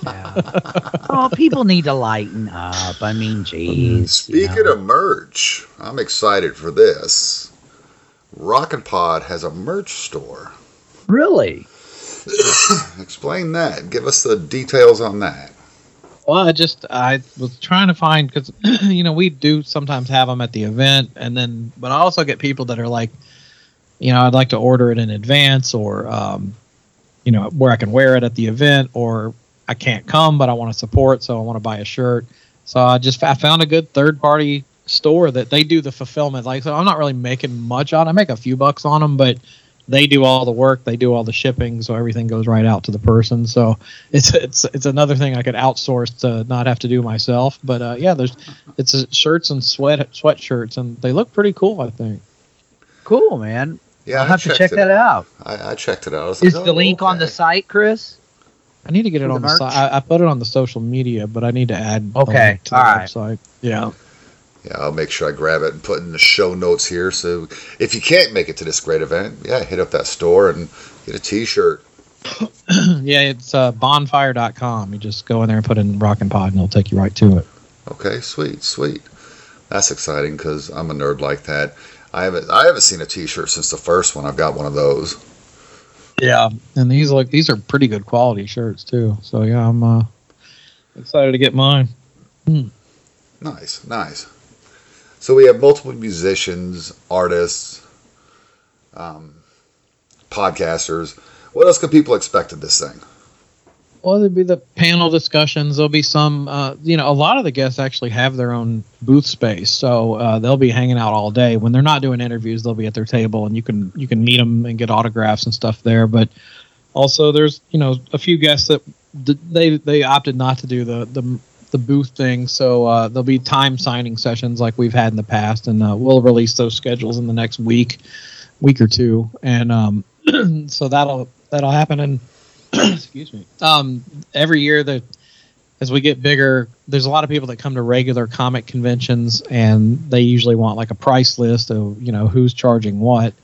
Yeah. Oh, people need to lighten up. I mean, geez. Speaking you know. of merch, I'm excited for this. Rockin' Pod has a merch store. Really? Explain that. Give us the details on that. Well, I just I was trying to find, because you know we do sometimes have them at the event, and then but I also get people that are like, you know, I'd like to order it in advance, or um, you know, where I can wear it at the event, or I can't come but I want to support, so I want to buy a shirt. So I just I found a good third party store that they do the fulfillment. Like, so I'm not really making much on. I make a few bucks on them, but they do all the work, they do all the shipping, so everything goes right out to the person. So it's it's it's another thing I could outsource to not have to do myself. But uh, yeah, there's it's uh, shirts and sweat sweatshirts, and they look pretty cool, I think. Cool, man. Yeah, I'll have to check that out. I, I checked it out. Is the link on the site, Chris? I need to get it on the site. I, I put it on the social media, but I need to add. Okay, all right. Yeah. Yeah, I'll make sure I grab it and put it in the show notes here. So if you can't make it to this great event, yeah, hit up that store and get a T-shirt. Yeah, it's uh, bonfire dot com. You just go in there and put in Rockin' Pod, and it'll take you right to it. Okay, sweet, sweet. That's exciting because I'm a nerd like that. I haven't I haven't seen a T-shirt since the first one. I've got one of those. Yeah, and these look these are pretty good quality shirts too. So yeah, I'm uh, excited to get mine. Mm. Nice, nice. So we have multiple musicians, artists, um, podcasters. What else could people expect of this thing? Well, there'll be the panel discussions. There'll be some, uh, you know, a lot of the guests actually have their own booth space, so uh, they'll be hanging out all day. When they're not doing interviews, they'll be at their table, and you can you can meet them and get autographs and stuff there. But also, there's you know a few guests that d- they they opted not to do the the. the booth thing, so uh, there'll be time signing sessions like we've had in the past, and uh, we'll release those schedules in the next week week or two, and um, so that'll that'll happen. And excuse me, um, every year that as we get bigger, there's a lot of people that come to regular comic conventions, and they usually want like a price list of you know who's charging what,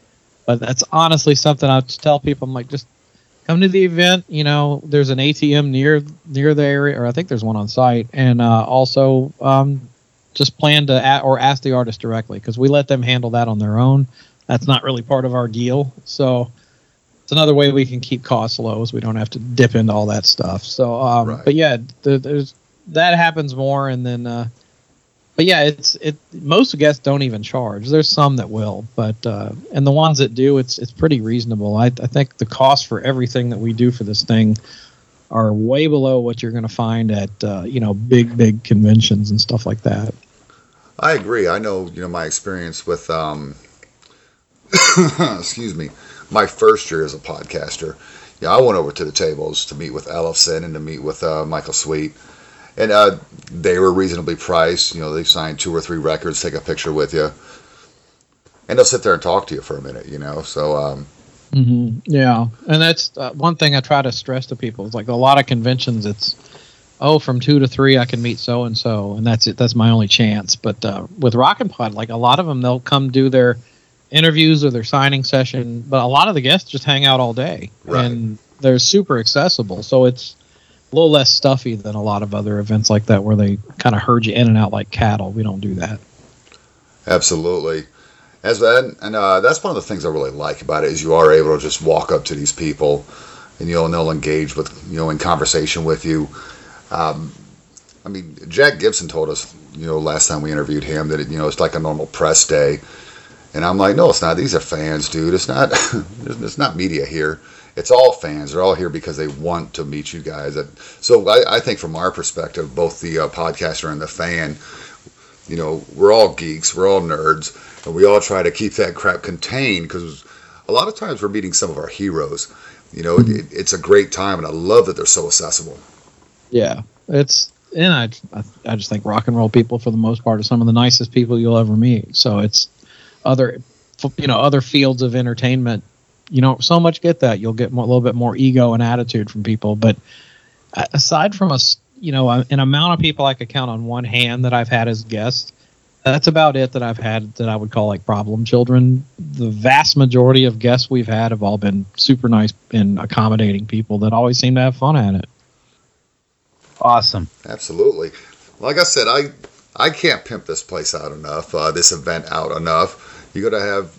but that's honestly something I tell people. I'm like, just come to the event. You know, there's an A T M near near the area, or I think there's one on site. And uh, also, um, just plan to at, or ask the artist directly, because we let them handle that on their own. That's not really part of our deal. So it's another way we can keep costs low, is we don't have to dip into all that stuff. So, um, right. But yeah, there, there's that happens more, and then, uh, but yeah, it's it. Most guests don't even charge. There's some that will, but uh, and the ones that do, it's it's pretty reasonable. I, I think the cost for everything that we do for this thing are way below what you're going to find at uh, you know big big conventions and stuff like that. I agree. I know you know my experience with um, excuse me, my first year as a podcaster. Yeah, I went over to the tables to meet with Ellefson and to meet with uh, Michael Sweet. And uh, they were reasonably priced. You know, they signed two or three records, take a picture with you, and they'll sit there and talk to you for a minute. You know, so um, mm-hmm. Yeah. And that's uh, one thing I try to stress to people. It's like a lot of conventions, it's oh, from two to three, I can meet so and so, and that's it. That's my only chance. But uh, with Rockin' Pod, like a lot of them, they'll come do their interviews or their signing session, but a lot of the guests just hang out all day, right. And they're super accessible. So it's a little less stuffy than a lot of other events like that, where they kind of herd you in and out like cattle. We don't do that. Absolutely. As that, and uh, that's one of the things I really like about it, is you are able to just walk up to these people, and you know, and they'll engage with you know in conversation with you. Um, I mean, Jack Gibson told us you know last time we interviewed him that it, you know it's like a normal press day, and I'm like, no, it's not. These are fans, dude. It's not. It's not media here. It's all fans. They're all here because they want to meet you guys. So I, I think from our perspective, both the uh, podcaster and the fan, you know, we're all geeks, we're all nerds, and we all try to keep that crap contained, because a lot of times we're meeting some of our heroes. You know, it, it's a great time, and I love that they're so accessible. Yeah, it's and I, I I just think rock and roll people, for the most part, are some of the nicest people you'll ever meet. So it's other, you know, other fields of entertainment. You don't so much get that. You'll get more, a little bit more ego and attitude from people. But aside from us, you know, an amount of people I could count on one hand that I've had as guests, that's about it that I've had that I would call like problem children. The vast majority of guests we've had have all been super nice and accommodating people that always seem to have fun at it. Awesome. Absolutely. Like I said, I I can't pimp this place out enough, uh, this event out enough. You got to have,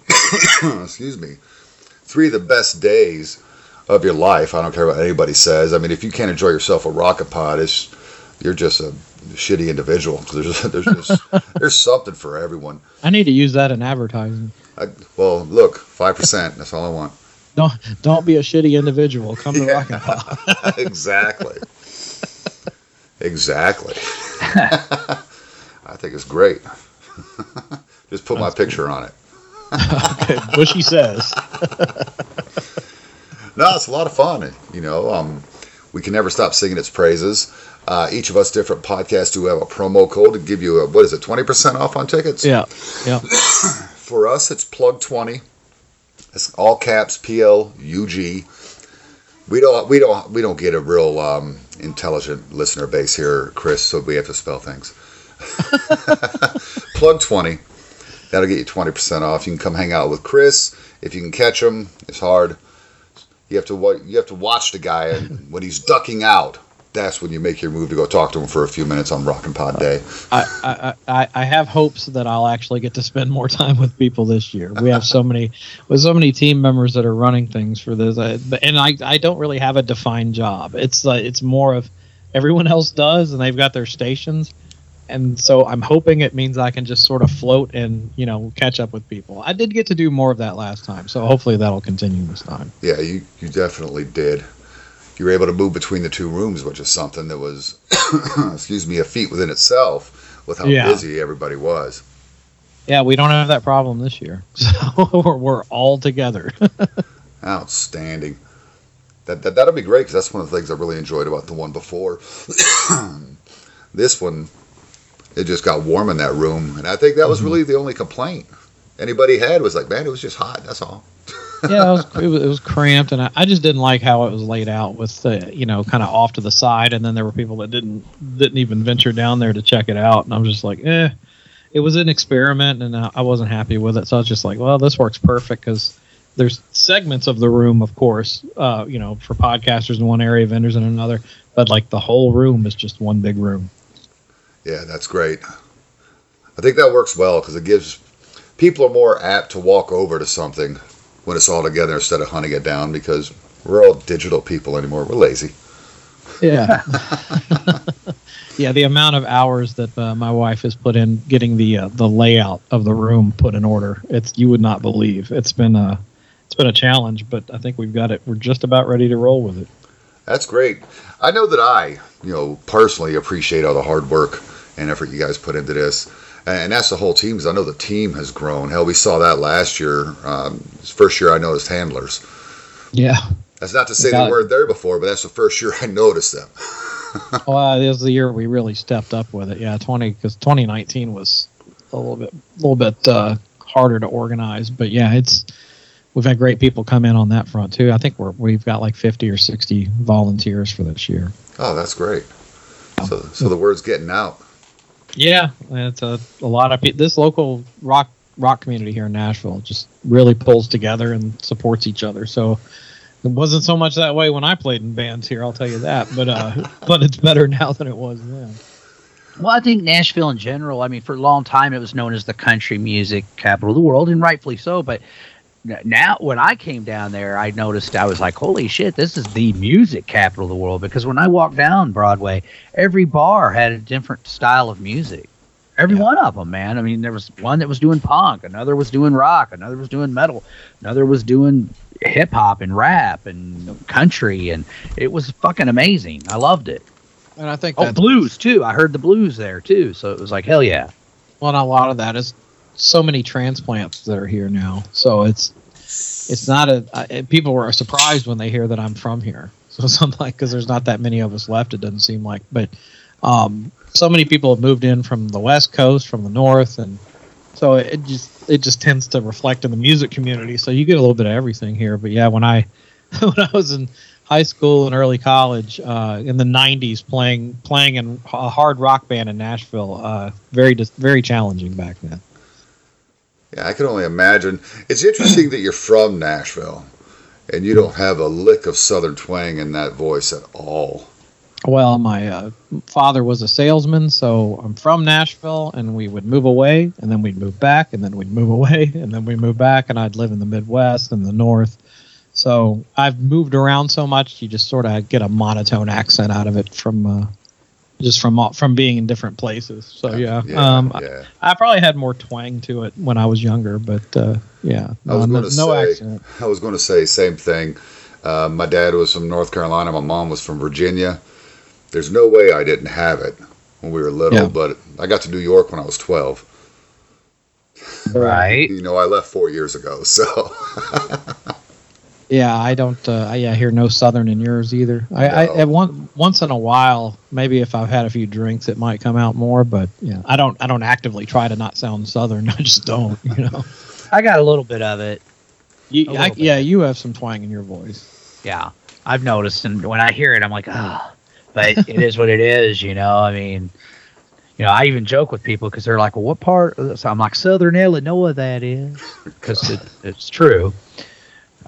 excuse me, three of the best days of your life. I don't care what anybody says. I mean, if you can't enjoy yourself a Rockin' Pod, it's, you're just a shitty individual. There's there's just there's something for everyone. I need to use that in advertising. I, well, look, five percent. That's all I want. Don't don't be a shitty individual. Come to yeah, Rockin' Pod. Exactly. Exactly. I think it's great. Just put That's my picture cool. on it. Okay, Bushy says. No, it's a lot of fun. You know, um, we can never stop singing its praises. Uh, each of us different podcasts do have a promo code to give you a, what is it, twenty percent off on tickets? Yeah, yeah. For us, it's plug twenty. It's all caps, P L U G. We don't we don't we don't get a real um, intelligent listener base here, Chris. So we have to spell things. Plug twenty. That'll get you twenty percent off. You can come hang out with Chris if you can catch him. It's hard. You have to you have to watch the guy, and when he's ducking out, that's when you make your move to go talk to him for a few minutes on Rockin' Pod Day. I, I, I, I have hopes that I'll actually get to spend more time with people this year. We have so many with so many team members that are running things for this, I, and I, I don't really have a defined job. It's uh, it's more of everyone else does, and they've got their stations, and so I'm hoping it means I can just sort of float and, you know, catch up with people. I did get to do more of that last time, so hopefully that'll continue this time. Yeah, you, you definitely did. You were able to move between the two rooms, which is something that was, excuse me, a feat within itself with how yeah. busy everybody was. Yeah, we don't have that problem this year. So we're, we're all together. Outstanding. That, that, that'll be great, because that's one of the things I really enjoyed about the one before. This one, it just got warm in that room. And I think that was mm-hmm. really the only complaint anybody had was like, man, it was just hot. That's all. yeah, it was, it was it was cramped, and I, I just didn't like how it was laid out with the, you know, kind of off to the side, and then there were people that didn't didn't even venture down there to check it out, and I'm just like, eh, it was an experiment, and I, I wasn't happy with it, so I was just like, well, this works perfect, because there's segments of the room, of course, uh, you know, for podcasters in one area, vendors in another, but like the whole room is just one big room. Yeah, that's great. I think that works well, because it gives people are more apt to walk over to something when it's all together instead of hunting it down, because we're all digital people anymore. We're lazy. Yeah. yeah, the amount of hours that uh, my wife has put in getting the uh, the layout of the room put in order, it's you would not believe. It's been a, it's been a challenge, but I think we've got it. We're just about ready to roll with it. That's great. I know that I, you know, personally appreciate all the hard work and effort you guys put into this. And that's the whole team, because I know the team has grown. Hell, we saw that last year. Um, first year I noticed handlers. Yeah. That's not to say they weren't there before, but that's the first year I noticed them. Well, it was the year we really stepped up with it. Yeah, twenty because twenty nineteen was a little bit, little bit uh, harder to organize. But yeah, it's we've had great people come in on that front too. I think we're we've got like fifty or sixty volunteers for this year. Oh, that's great. So, so the word's getting out. Yeah, it's a, a lot of people. This local rock rock community here in Nashville just really pulls together and supports each other. So it wasn't so much that way when I played in bands here, I'll tell you that. But uh, but it's better now than it was then. Well, I think Nashville in general, I mean, for a long time it was known as the country music capital of the world, and rightfully so. But now when I came down there, I noticed, I was like, holy shit, this is the music capital of the world, because when I walked down Broadway, every bar had a different style of music. Every yeah. one of them, man. I mean, there was one that was doing punk, another was doing rock, another was doing metal, another was doing hip hop and rap and country, and it was fucking amazing. I loved it. And I think oh, blues too. I heard the blues there too, so it was like, hell yeah. Well, and a lot of that is so many transplants that are here now, so it's it's not a I, people were surprised when they hear that I'm from here, so something like, because there's not that many of us left, it doesn't seem like, but um so many people have moved in from the West Coast, from the North, and so it just it just tends to reflect in the music community, so you get a little bit of everything here. But yeah, when I when I was in high school and early college uh, in the nineties, playing playing in a hard rock band in Nashville, uh, very very challenging back then. Yeah, I can only imagine. It's interesting that you're from Nashville, and you don't have a lick of Southern twang in that voice at all. Well, my uh, father was a salesman, so I'm from Nashville, and we would move away, and then we'd move back, and then we'd move away, and then we'd move back, and I'd live in the Midwest and the North. So I've moved around so much, you just sort of get a monotone accent out of it from uh, just from from being in different places. So yeah, yeah, um, yeah. I, I probably had more twang to it when I was younger, but uh, yeah, no, I was no, no say, accent. I was going to say same thing. Uh, my dad was from North Carolina. My mom was from Virginia. There's no way I didn't have it when we were little, yeah. But I got to New York when I was twelve. Right. You know, I left four years ago, so. Yeah, I don't. Uh, I, I hear no Southern in yours either. I, no. I, I one, once in a while, maybe if I've had a few drinks, it might come out more. But yeah, I don't. I don't actively try to not sound Southern. I just don't. You know, I got a little bit of it. You, I, yeah, you have some twang in your voice. Yeah, I've noticed, and when I hear it, I'm like, ah. But it is what it is, you know. I mean, you know, I even joke with people because they're like, well, what part of this? I'm like, Southern Illinois, that is, because it, it's true.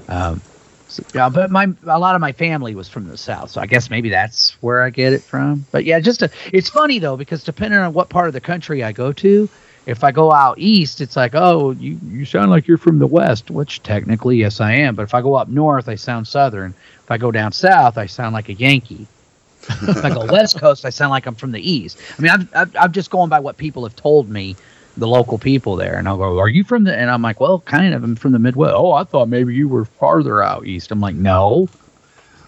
Um, so, yeah, but my a lot of my family was from the South, so I guess maybe that's where I get it from. But yeah, just a, it's funny though, because depending on what part of the country I go to, if I go out east, it's like, oh, you, you sound like you're from the West, which technically, yes, I am. But if I go up north, I sound Southern. If I go down south, I sound like a Yankee. If I go West Coast, I sound like I'm from the East. I mean, I'm, I'm, I'm just going by what people have told me, the local people there. And I'll go, are you from the – and I'm like, well, kind of. I'm from the Midwest. Oh, I thought maybe you were farther out east. I'm like, no.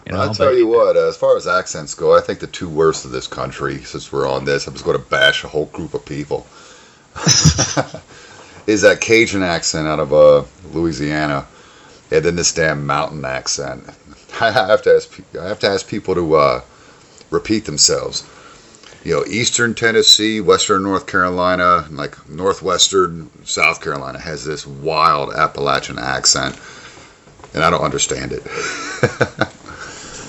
You know, I'll tell but, you what, uh, as far as accents go, I think the two worst of this country, since we're on this, I'm just going to bash a whole group of people. Is that Cajun accent out of uh, Louisiana, and then this damn mountain accent. I have to ask. I have to ask people to uh, repeat themselves. You know, Eastern Tennessee, Western North Carolina, and like Northwestern South Carolina has this wild Appalachian accent, and I don't understand it.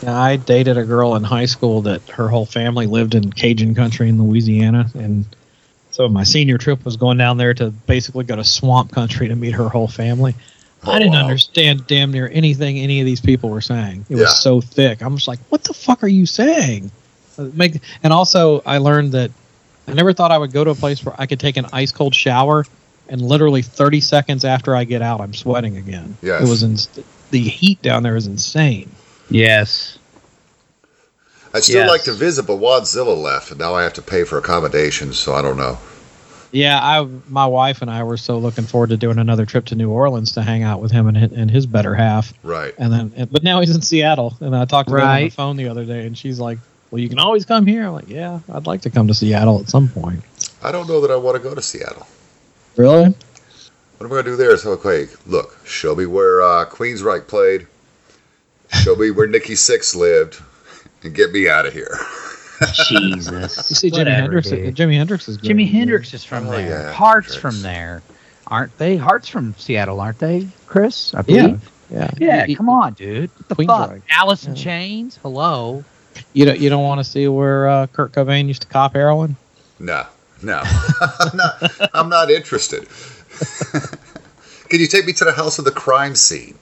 Yeah, I dated a girl in high school that her whole family lived in Cajun country in Louisiana, and. So my senior trip was going down there to basically go to swamp country to meet her whole family. Oh, I didn't wow. understand damn near anything any of these people were saying. It yeah. was so thick. I'm just like, what the fuck are you saying? Make, and also, I learned that I never thought I would go to a place where I could take an ice cold shower, and literally thirty seconds after I get out, I'm sweating again. Yes. It was in, the heat down there is insane. Yes. I'd still yes. like to visit, but Wadzilla left, and now I have to pay for accommodations, so I don't know. Yeah, I, my wife and I were so looking forward to doing another trip to New Orleans to hang out with him and, and his better half. Right. And then, but now he's in Seattle, and I talked to right. him on the phone the other day, and she's like, well, you can always come here. I'm like, yeah, I'd like to come to Seattle at some point. I don't know that I want to go to Seattle. Really? What I'm going to do there is, okay, look, show me where uh, Queensryche played. Show me where Nikki Sixx lived. And get me out of here. Jesus. You see, Jimi Hendrix, Jimi Hendrix is good. Jimi Hendrix is from oh, there. Yeah, Heart's Hendrix. From there. Aren't they? Heart's from Seattle, aren't they, Chris? I believe. Yeah. Yeah, yeah come on, dude. What the Queen fuck? Drag. Alice in yeah. Chains? Hello? You don't, you don't want to see where uh, Kurt Cobain used to cop heroin? No. No. I'm, not, I'm not interested. Can you take me to the house of the crime scene?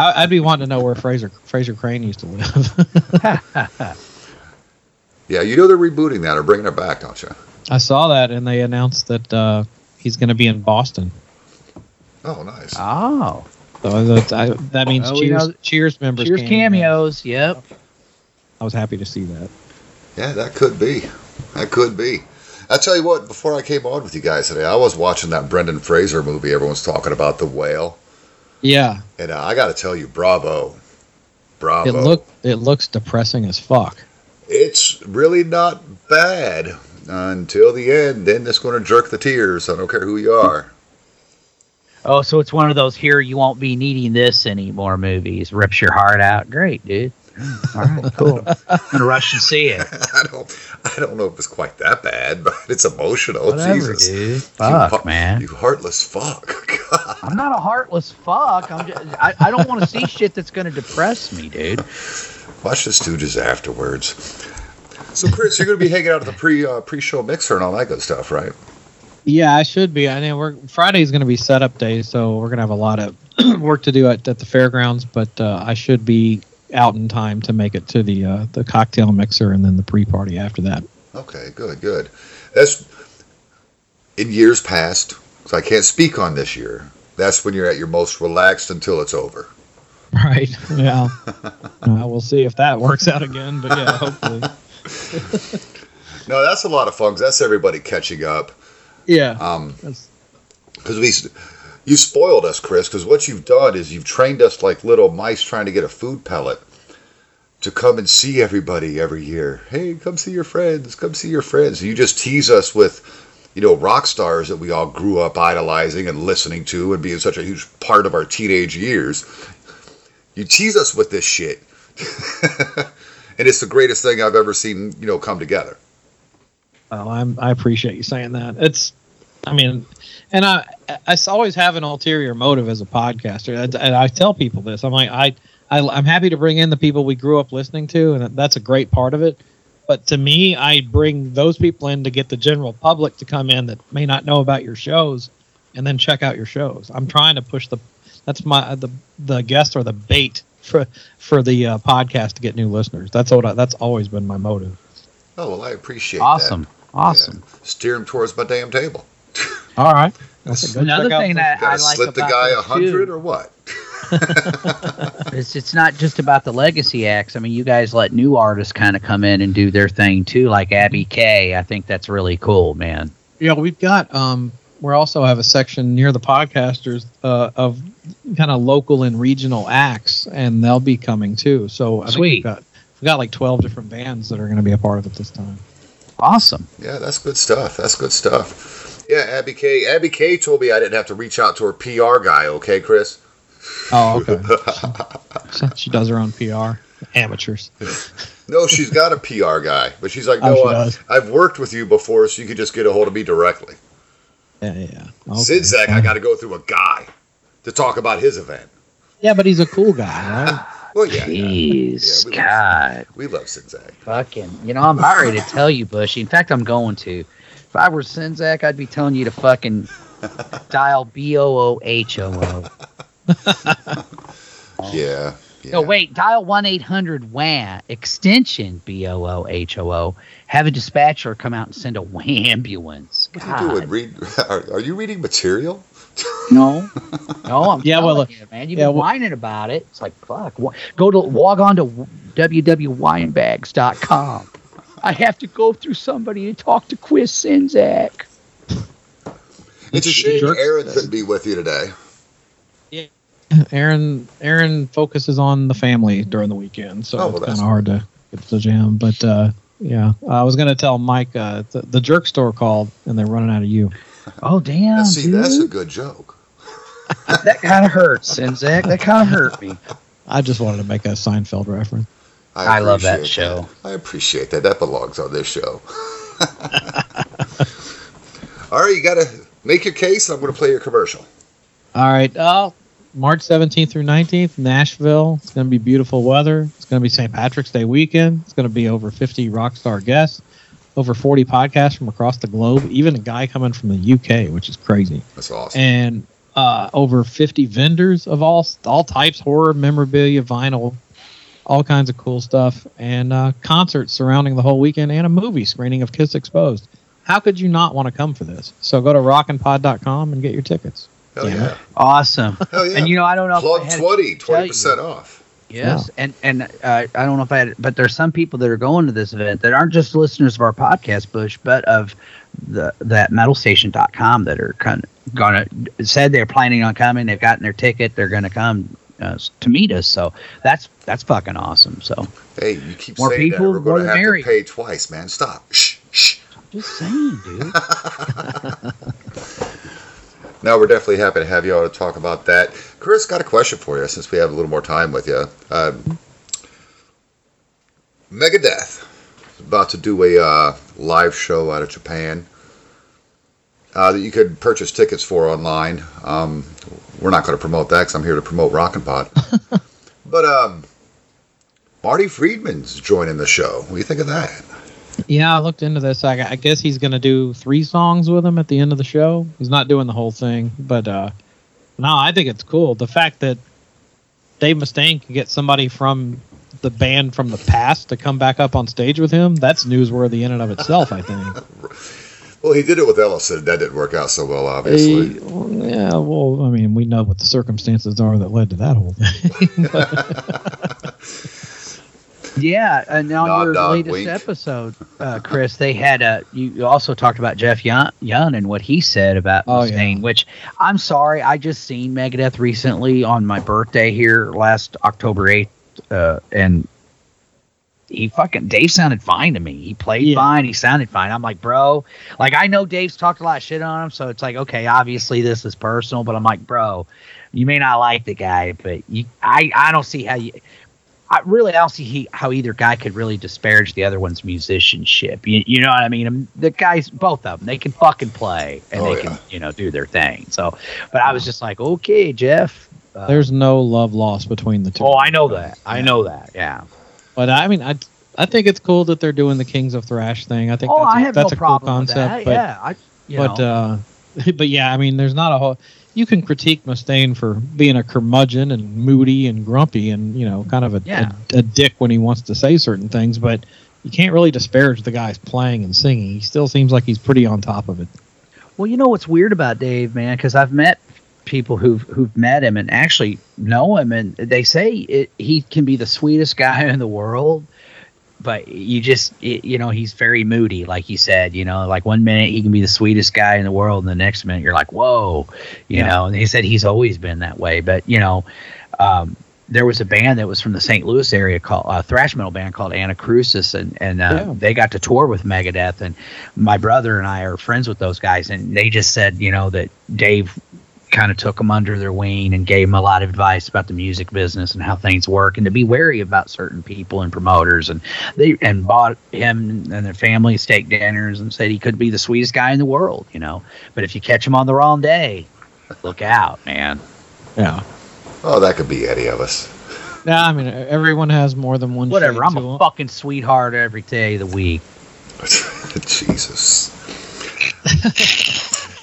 I'd be wanting to know where Fraser Fraser Crane used to live. Yeah, you know they're rebooting that or bringing it back, don't you? I saw that, and they announced that uh, he's going to be in Boston. Oh, nice. Oh. So that, I, that means oh, Cheers, you know, Cheers members. Cheers cameos, cameos, yep. I was happy to see that. Yeah, that could be. That could be. I'll tell you what, before I came on with you guys today, I was watching that Brendan Fraser movie everyone's talking about, The Whale. Yeah, and uh, I got to tell you, bravo, bravo. It look it looks depressing as fuck. It's really not bad until the end. Then it's going to jerk the tears. I don't care who you are. Oh, so it's one of those here you won't be needing this anymore movies. Rips your heart out. Great, dude. All right, cool. I'm gonna rush and see it. I don't, I don't know if it's quite that bad, but it's emotional. Whatever, Jesus, dude. Fuck, you, man. You heartless fuck. God. I'm not a heartless fuck. I'm just, I, I don't want to see shit that's gonna depress me, dude. Watch the Stooges afterwards. So, Chris, you're gonna be hanging out at the pre uh, pre-show mixer and all that good stuff, right? Yeah, I should be. I mean, we're Friday's gonna be setup day, so we're gonna have a lot of work to do at, at the fairgrounds, but uh, I should be out in time to make it to the uh, the cocktail mixer and then the pre-party after that. Okay, good, good. That's in years past, because I can't speak on this year. That's when you're at your most relaxed until it's over. Right. Yeah. uh, we'll see if that works out again, but yeah, hopefully. No, that's a lot of fun. That's everybody catching up. Yeah. Um, because we. You spoiled us, Chris, because what you've done is you've trained us like little mice trying to get a food pellet to come and see everybody every year. Hey, come see your friends. Come see your friends. And you just tease us with, you know, rock stars that we all grew up idolizing and listening to and being such a huge part of our teenage years. You tease us with this shit. And it's the greatest thing I've ever seen, you know, come together. Well, I'm, I appreciate you saying that. It's I mean, and I, I always have an ulterior motive as a podcaster, and I tell people this. I'm like, I, I, I'm happy to bring in the people we grew up listening to, and that's a great part of it. But to me, I bring those people in to get the general public to come in that may not know about your shows, and then check out your shows. I'm trying to push the that's my the the guest or the bait for for the uh, podcast to get new listeners. That's what I, that's always been my motive. Oh, well, I appreciate awesome. that. Awesome, awesome. Yeah. Steer him towards my damn table. All right. That's another thing that I like about this too. Slip the guy a hundred or what? it's it's not just about the legacy acts. I mean, you guys let new artists kind of come in and do their thing too, like Abby Kay. I think that's really cool, man. Yeah, we've got um, we also have a section near the podcasters uh, of kind of local and regional acts, and they'll be coming too. So I Sweet. think we've got we've got like twelve different bands that are going to be a part of it this time. Awesome. Yeah, that's good stuff. That's good stuff. Yeah, Abby Kay. Abby Kay told me I didn't have to reach out to her P R guy. Okay, Chris. Oh, okay. She does her own P R. Amateurs. No, she's got a P R guy, but she's like, no, oh, she I, I've worked with you before, so you could just get a hold of me directly. Yeah, yeah. Okay. Czynszak, I got to go through a guy to talk about his event. Yeah, but he's a cool guy, right? Well, yeah, Jeez, yeah. Yeah, we God. Love, we love Czynszak. Fucking, you know, I'm sorry to tell you, Bushy. In fact, I'm going to. If I were Czynszak, I'd be telling you to fucking dial B O O H O O. yeah, yeah. No, wait, dial one eight hundred W A M, extension B O O H O O. Have a dispatcher come out and send a ambulance. What are you doing? Read, are, are you reading material? No, no, I'm yeah, well, you, man. You've yeah, been well, whining about it. It's like, fuck. Go to log on to w w w dot winebags dot com. I have to go through somebody and talk to Chris Czynszak. It's a shame Aaron couldn't be with you today. Yeah, Aaron. Aaron focuses on the family during the weekend, so oh, well, it's kind of hard to get to the jam. But uh, yeah, I was gonna tell Mike uh, the, the jerk store called, and they're running out of you. Oh damn! See, dude. That's a good joke. That kind of hurts, Czynszak. That kind of hurt me. I just wanted to make a Seinfeld reference. I, I love that show. That. I appreciate that. That belongs on this show. All right, you gotta make your case. I'm gonna play your commercial. All right. Uh, March seventeenth through nineteenth, Nashville. It's gonna be beautiful weather. It's gonna be Saint Patrick's Day weekend. It's gonna be over fifty rock star guests. Over forty podcasts from across the globe, even a guy coming from the U K, which is crazy. That's awesome. And uh, over fifty vendors of all all types, horror, memorabilia, vinyl, all kinds of cool stuff, and uh, concerts surrounding the whole weekend, and a movie screening of Kiss Exposed. How could you not want to come for this? So go to rockin pod dot com and get your tickets. Hell yeah. yeah. Awesome. Hell yeah. And, you know, I don't know. Plug twenty, twenty percent off. Yes, yeah. and and uh, I don't know if I had, but there's some people that are going to this event that aren't just listeners of our podcast, Bush, but of the that metal station dot com that are kind of gonna said they're planning on coming. They've gotten their ticket. They're gonna come uh, to meet us. So that's that's fucking awesome. So hey, you keep more saying people, that we're gonna have married. to pay twice, man. Stop. Shh, shh. I'm just saying, dude. No, we're definitely happy to have you all to talk about that. Chris, got a question for you since we have a little more time with you. Um, Megadeth is about to do a uh, live show out of Japan uh, that you could purchase tickets for online. Um, we're not going to promote that because I'm here to promote Rockin' Pod. But um, Marty Friedman's joining the show. What do you think of that? Yeah, I looked into this. I, I guess he's going to do three songs with him at the end of the show. He's not doing the whole thing, but uh, no, I think it's cool. The fact that Dave Mustaine can get somebody from the band from the past to come back up on stage with him, that's newsworthy in and of itself, I think. Well, he did it with Ellison. That didn't work out so well, obviously. He, well, yeah, well, I mean, we know what the circumstances are that led to that whole thing. But, yeah, and on nod, your nod, latest wink. episode, uh, Chris, they had a. You also talked about Jeff Young, Young and what he said about oh, Mustaine, yeah. which I'm sorry, I just seen Megadeth recently on my birthday here last October eighth, uh, and he fucking Dave sounded fine to me. He played yeah. fine, he sounded fine. I'm like, bro, like I know Dave's talked a lot of shit on him, so it's like, okay, obviously this is personal, but I'm like, bro, you may not like the guy, but you, I, I don't see how you. I really I don't see he, how either guy could really disparage the other one's musicianship. You, you know what I mean? The guys, both of them, they can fucking play and oh, they yeah. can, you know, do their thing. So, but I was just like, okay, Jeff. Uh, There's no love lost between the two. Oh, I know that. I know that. Yeah. But I mean, I. I think it's cool that they're doing the Kings of Thrash thing. I think oh, that's a, I have that's no a cool concept. But, yeah, I, you but, uh, but yeah, I mean, there's not a whole. You can critique Mustaine for being a curmudgeon and moody and grumpy and you know, kind of a, yeah. a, a dick when he wants to say certain things. But you can't really disparage the guy's playing and singing. He still seems like he's pretty on top of it. Well, you know what's weird about Dave, man, because I've met people who've who've met him and actually know him, and they say it, he can be the sweetest guy in the world. But you just, you know, he's very moody, like you said, you know, like one minute he can be the sweetest guy in the world. And the next minute you're like, whoa, you yeah. know, and he said he's always been that way. But, you know, um, there was a band that was from the Saint Louis area called a uh, thrash metal band called Anacrusis. And, and uh, yeah. they got to tour with Megadeth. And my brother and I are friends with those guys. And they just said, you know, that Dave kind of took them under their wing and gave them a lot of advice about the music business and how things work and to be wary about certain people and promoters. And they and bought him and their family steak dinners and said he could be the sweetest guy in the world, you know. But if you catch him on the wrong day, look out, man. Yeah. Oh, that could be any of us. No, nah, I mean, everyone has more than one. Whatever. I'm a fucking sweetheart every day of the week. Jesus.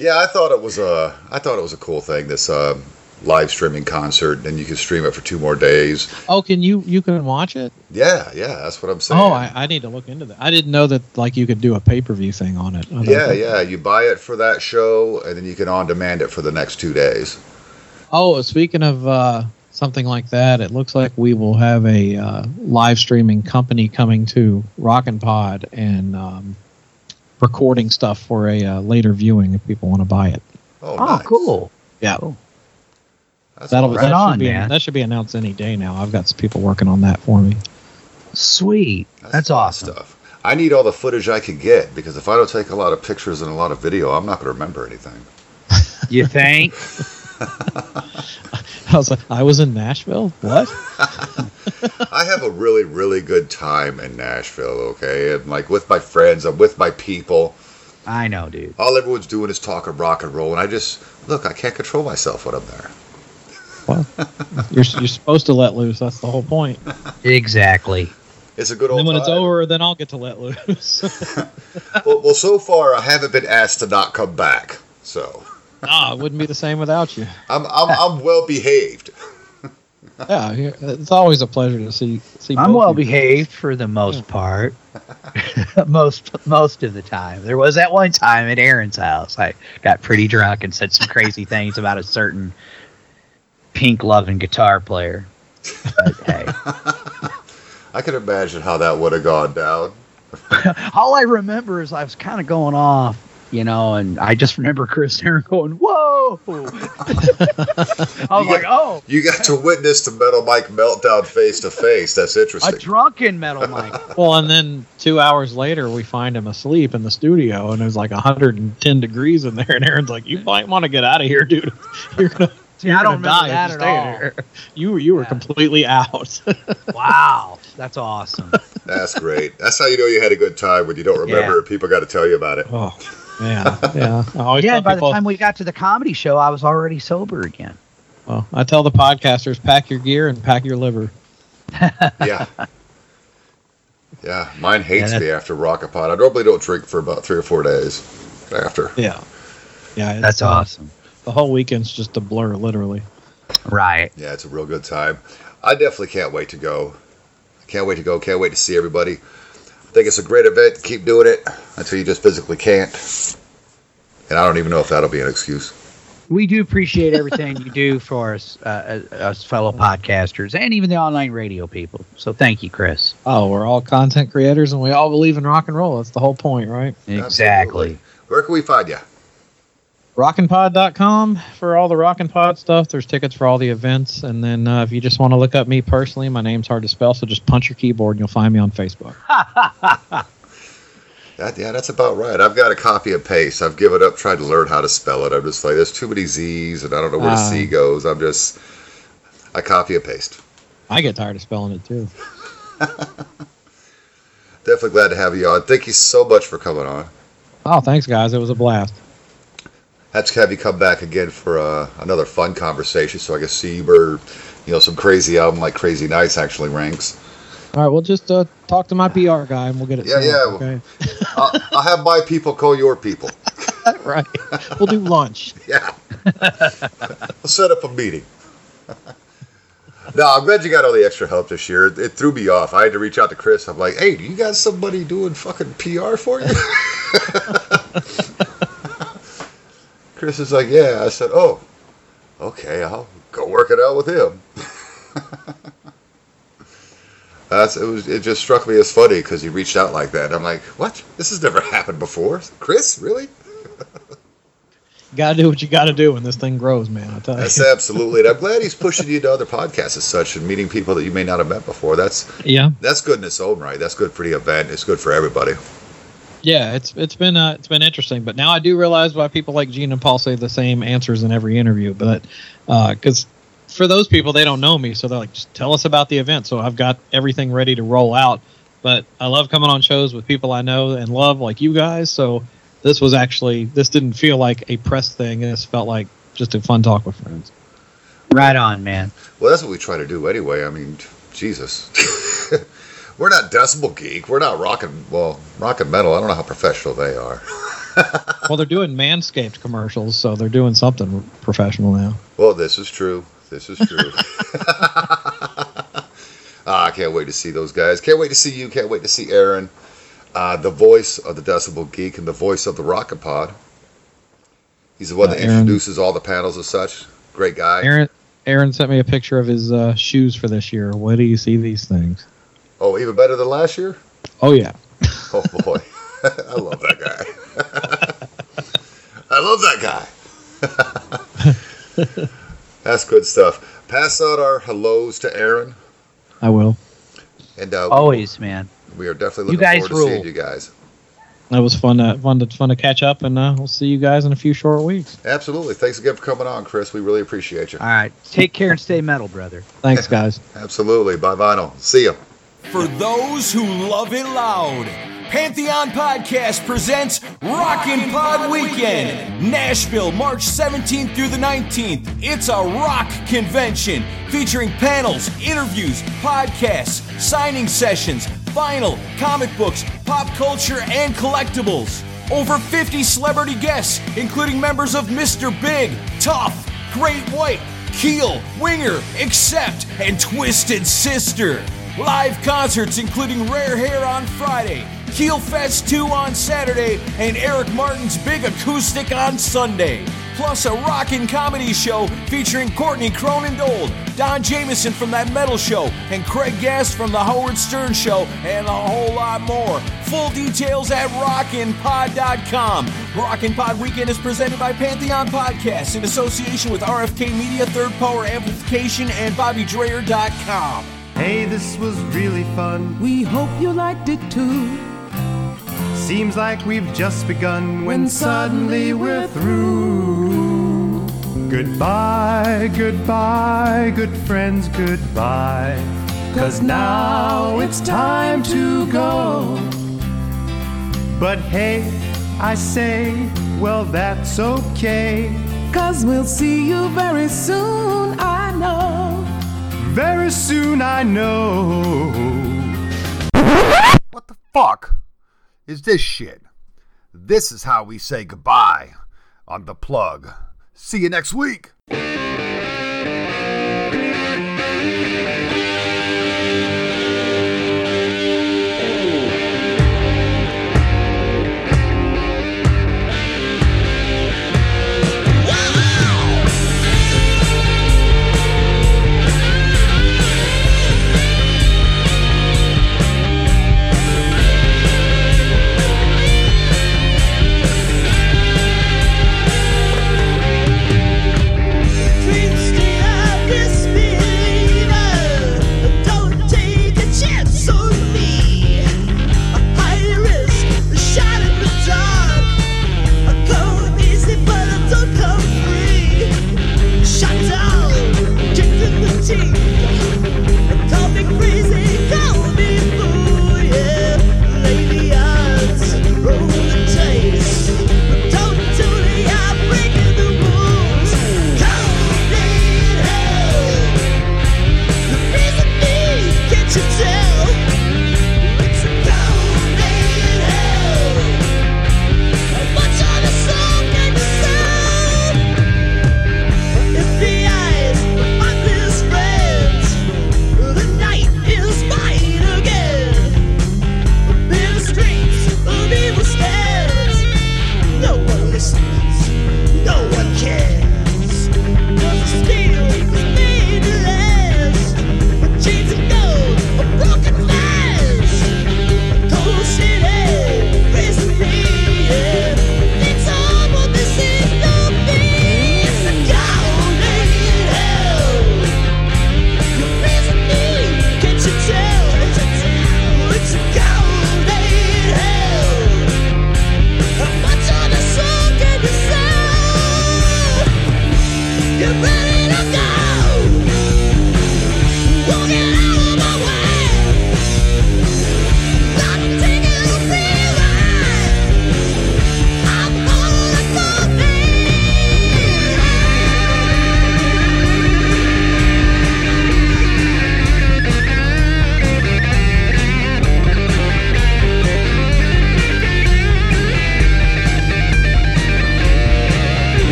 Yeah, I thought it was a I thought it was a cool thing. This uh, live streaming concert, and you can stream it for two more days. Oh, can you you can watch it? Yeah, yeah, that's what I'm saying. Oh, I, I need to look into that. I didn't know that like you could do a pay per view thing on it. Yeah, think. yeah, you buy it for that show, and then you can on demand it for the next two days. Oh, speaking of uh, something like that, it looks like we will have a uh, live streaming company coming to Rockin' Pod and. Um, recording stuff for a uh, later viewing if people want to buy it. Oh, oh nice. Cool. Yeah. Cool. That'll right that should on, be man. That should be announced any day now. I've got some people working on that for me. Sweet. That's, That's awesome. Stuff. I need all the footage I can get because if I don't take a lot of pictures and a lot of video, I'm not going to remember anything. You think? I was like, I was in Nashville? What? I have a really, really good time in Nashville, okay? I'm like with my friends, I'm with my people. I know, dude. All everyone's doing is talking rock and roll, and I just, look, I can't control myself when I'm there. Well, you're, you're supposed to let loose. That's the whole point. Exactly. It's a good old time. And when time. It's over, then I'll get to let loose. well, well, so far, I haven't been asked to not come back, so... No, it wouldn't be the same without you. I'm I'm, I'm well behaved. Yeah, it's always a pleasure to see. see I'm well behaved guys. For the most yeah. part, most most of the time. There was that one time at Aaron's house. I got pretty drunk and said some crazy things about a certain pink-loving guitar player. But, hey. I can imagine how that would have gone down. All I remember is I was kind of going off. You know, and I just remember Chris and Aaron going, whoa! I was you like, got, oh. You got to witness the Metal Mike meltdown face to face. That's interesting. A drunken Metal Mike. Well, and then two hours later, we find him asleep in the studio, and it was like one hundred ten degrees in there, and Aaron's like, you might want to get out of here, dude. You're going to See, I don't remember that at all. There. You, you yeah. were completely out. Wow. That's awesome. That's great. That's how you know you had a good time when you don't remember. Yeah. People got to tell you about it. Oh. Yeah, yeah. I yeah, by people, the time we got to the comedy show, I was already sober again. Well, I tell the podcasters, pack your gear and pack your liver. yeah. Yeah, mine hates yeah, me after Rockin' Pod. I normally don't drink for about three or four days after. Yeah. Yeah, that's uh, awesome. The whole weekend's just a blur, literally. Right. Yeah, it's a real good time. I definitely can't wait to go. Can't wait to go. Can't wait to see everybody. I think it's a great event. Keep doing it until you just physically can't. And I don't even know if that'll be an excuse. We do appreciate everything you do for us, uh, us fellow podcasters, and even the online radio people. So thank you, Chris. Oh, we're all content creators, and we all believe in rock and roll. That's the whole point, right? Exactly. Absolutely. Where can we find you? rockin pod dot com for all the Rockin' Pod stuff. There's tickets for all the events. And then uh, if you just want to look up me personally, my name's hard to spell, so just punch your keyboard and you'll find me on Facebook. that, yeah, that's about right. I've got a copy of Pace. I've given up trying to learn how to spell it. I'm just like, there's too many Z's, and I don't know where uh, the C goes. I'm just, I copy and paste. I get tired of spelling it, too. Definitely glad to have you on. Thank you so much for coming on. Oh, thanks, guys. It was a blast. Have to have you come back again for uh, another fun conversation, so I can see where, you know, some crazy album like Crazy Nights actually ranks. All right, we'll just uh, talk to my P R guy, and we'll get it. Yeah, yeah. Up, okay? I'll, I'll have my people call your people. Right. We'll do lunch. Yeah. We'll set up a meeting. No, I'm glad you got all the extra help this year. It threw me off. I had to reach out to Chris. I'm like, hey, do you got somebody doing fucking P R for you? Chris is like, yeah. I said, oh, okay, I'll go work it out with him. That's, it, was, it just struck me as funny because he reached out like that. And I'm like, what? This has never happened before. Chris, really? You got to do what you got to do when this thing grows, man. I tell you. That's absolutely. And I'm glad he's pushing you to other podcasts and such and meeting people that you may not have met before. That's yeah. That's good in its own right. That's good for the event. It's good for everybody. Yeah, it's it's been uh, it's been interesting, but now I do realize why people like Gene and Paul say the same answers in every interview. But because uh, for those people, they don't know me, so they're like, just tell us about the event. So I've got everything ready to roll out. But I love coming on shows with people I know and love, like you guys. So this was actually this didn't feel like a press thing. This felt like just a fun talk with friends. Right on, man. Well, that's what we try to do anyway. I mean, Jesus. We're not Decibel Geek. We're not rocking, well, rocking metal. I don't know how professional they are. Well, they're doing Manscaped commercials, so they're doing something professional now. Well, this is true. This is true. Ah, I can't wait to see those guys. Can't wait to see you. Can't wait to see Aaron. Uh, the voice of the Decibel Geek and the voice of the Rockin' Pod. He's the one uh, that Aaron introduces all the panels and such. Great guy. Aaron, Aaron sent me a picture of his uh, shoes for this year. Where do you see these things? Oh, even better than last year? Oh, yeah. Oh, boy. I love that guy. I love that guy. That's good stuff. Pass out our hellos to Aaron. I will. And uh, always, we, man. We are definitely looking forward to rule. seeing you guys. That was fun to, fun to, fun to catch up, and uh, we'll see you guys in a few short weeks. Absolutely. Thanks again for coming on, Chris. We really appreciate you. All right. Take care and stay metal, brother. Thanks, guys. Absolutely. Bye, Vinyl. See ya. For those who love it loud, Pantheon Podcast presents Rockin' Pod Weekend. Nashville, March seventeenth through the nineteenth. It's a rock convention featuring panels, interviews, podcasts, signing sessions, vinyl, comic books, pop culture, and collectibles. Over fifty celebrity guests, including members of Mister Big, Tough, Great White, Keel, Winger, Accept, and Twisted Sister. Live concerts including Rare Hair on Friday, Keel Fest two on Saturday, and Eric Martin's Big Acoustic on Sunday. Plus a rockin' comedy show featuring Courtney Cronin Dold, Don Jamison from That Metal Show, and Craig Gass from The Howard Stern Show, and a whole lot more. Full details at rockin pod dot com. Rockin' Pod Weekend is presented by Pantheon Podcasts in association with R F K Media, Third Power Amplification, and Bobby Dreyer dot com. Hey, this was really fun. We hope you liked it too. Seems like we've just begun when, when suddenly we're through. Goodbye, goodbye, good friends, goodbye. 'Cause now it's time to go. But hey, I say, well, that's okay. 'Cause we'll see you very soon, I know. Very soon I know. What the fuck is this shit? This is how we say goodbye on The Plug. See you next week.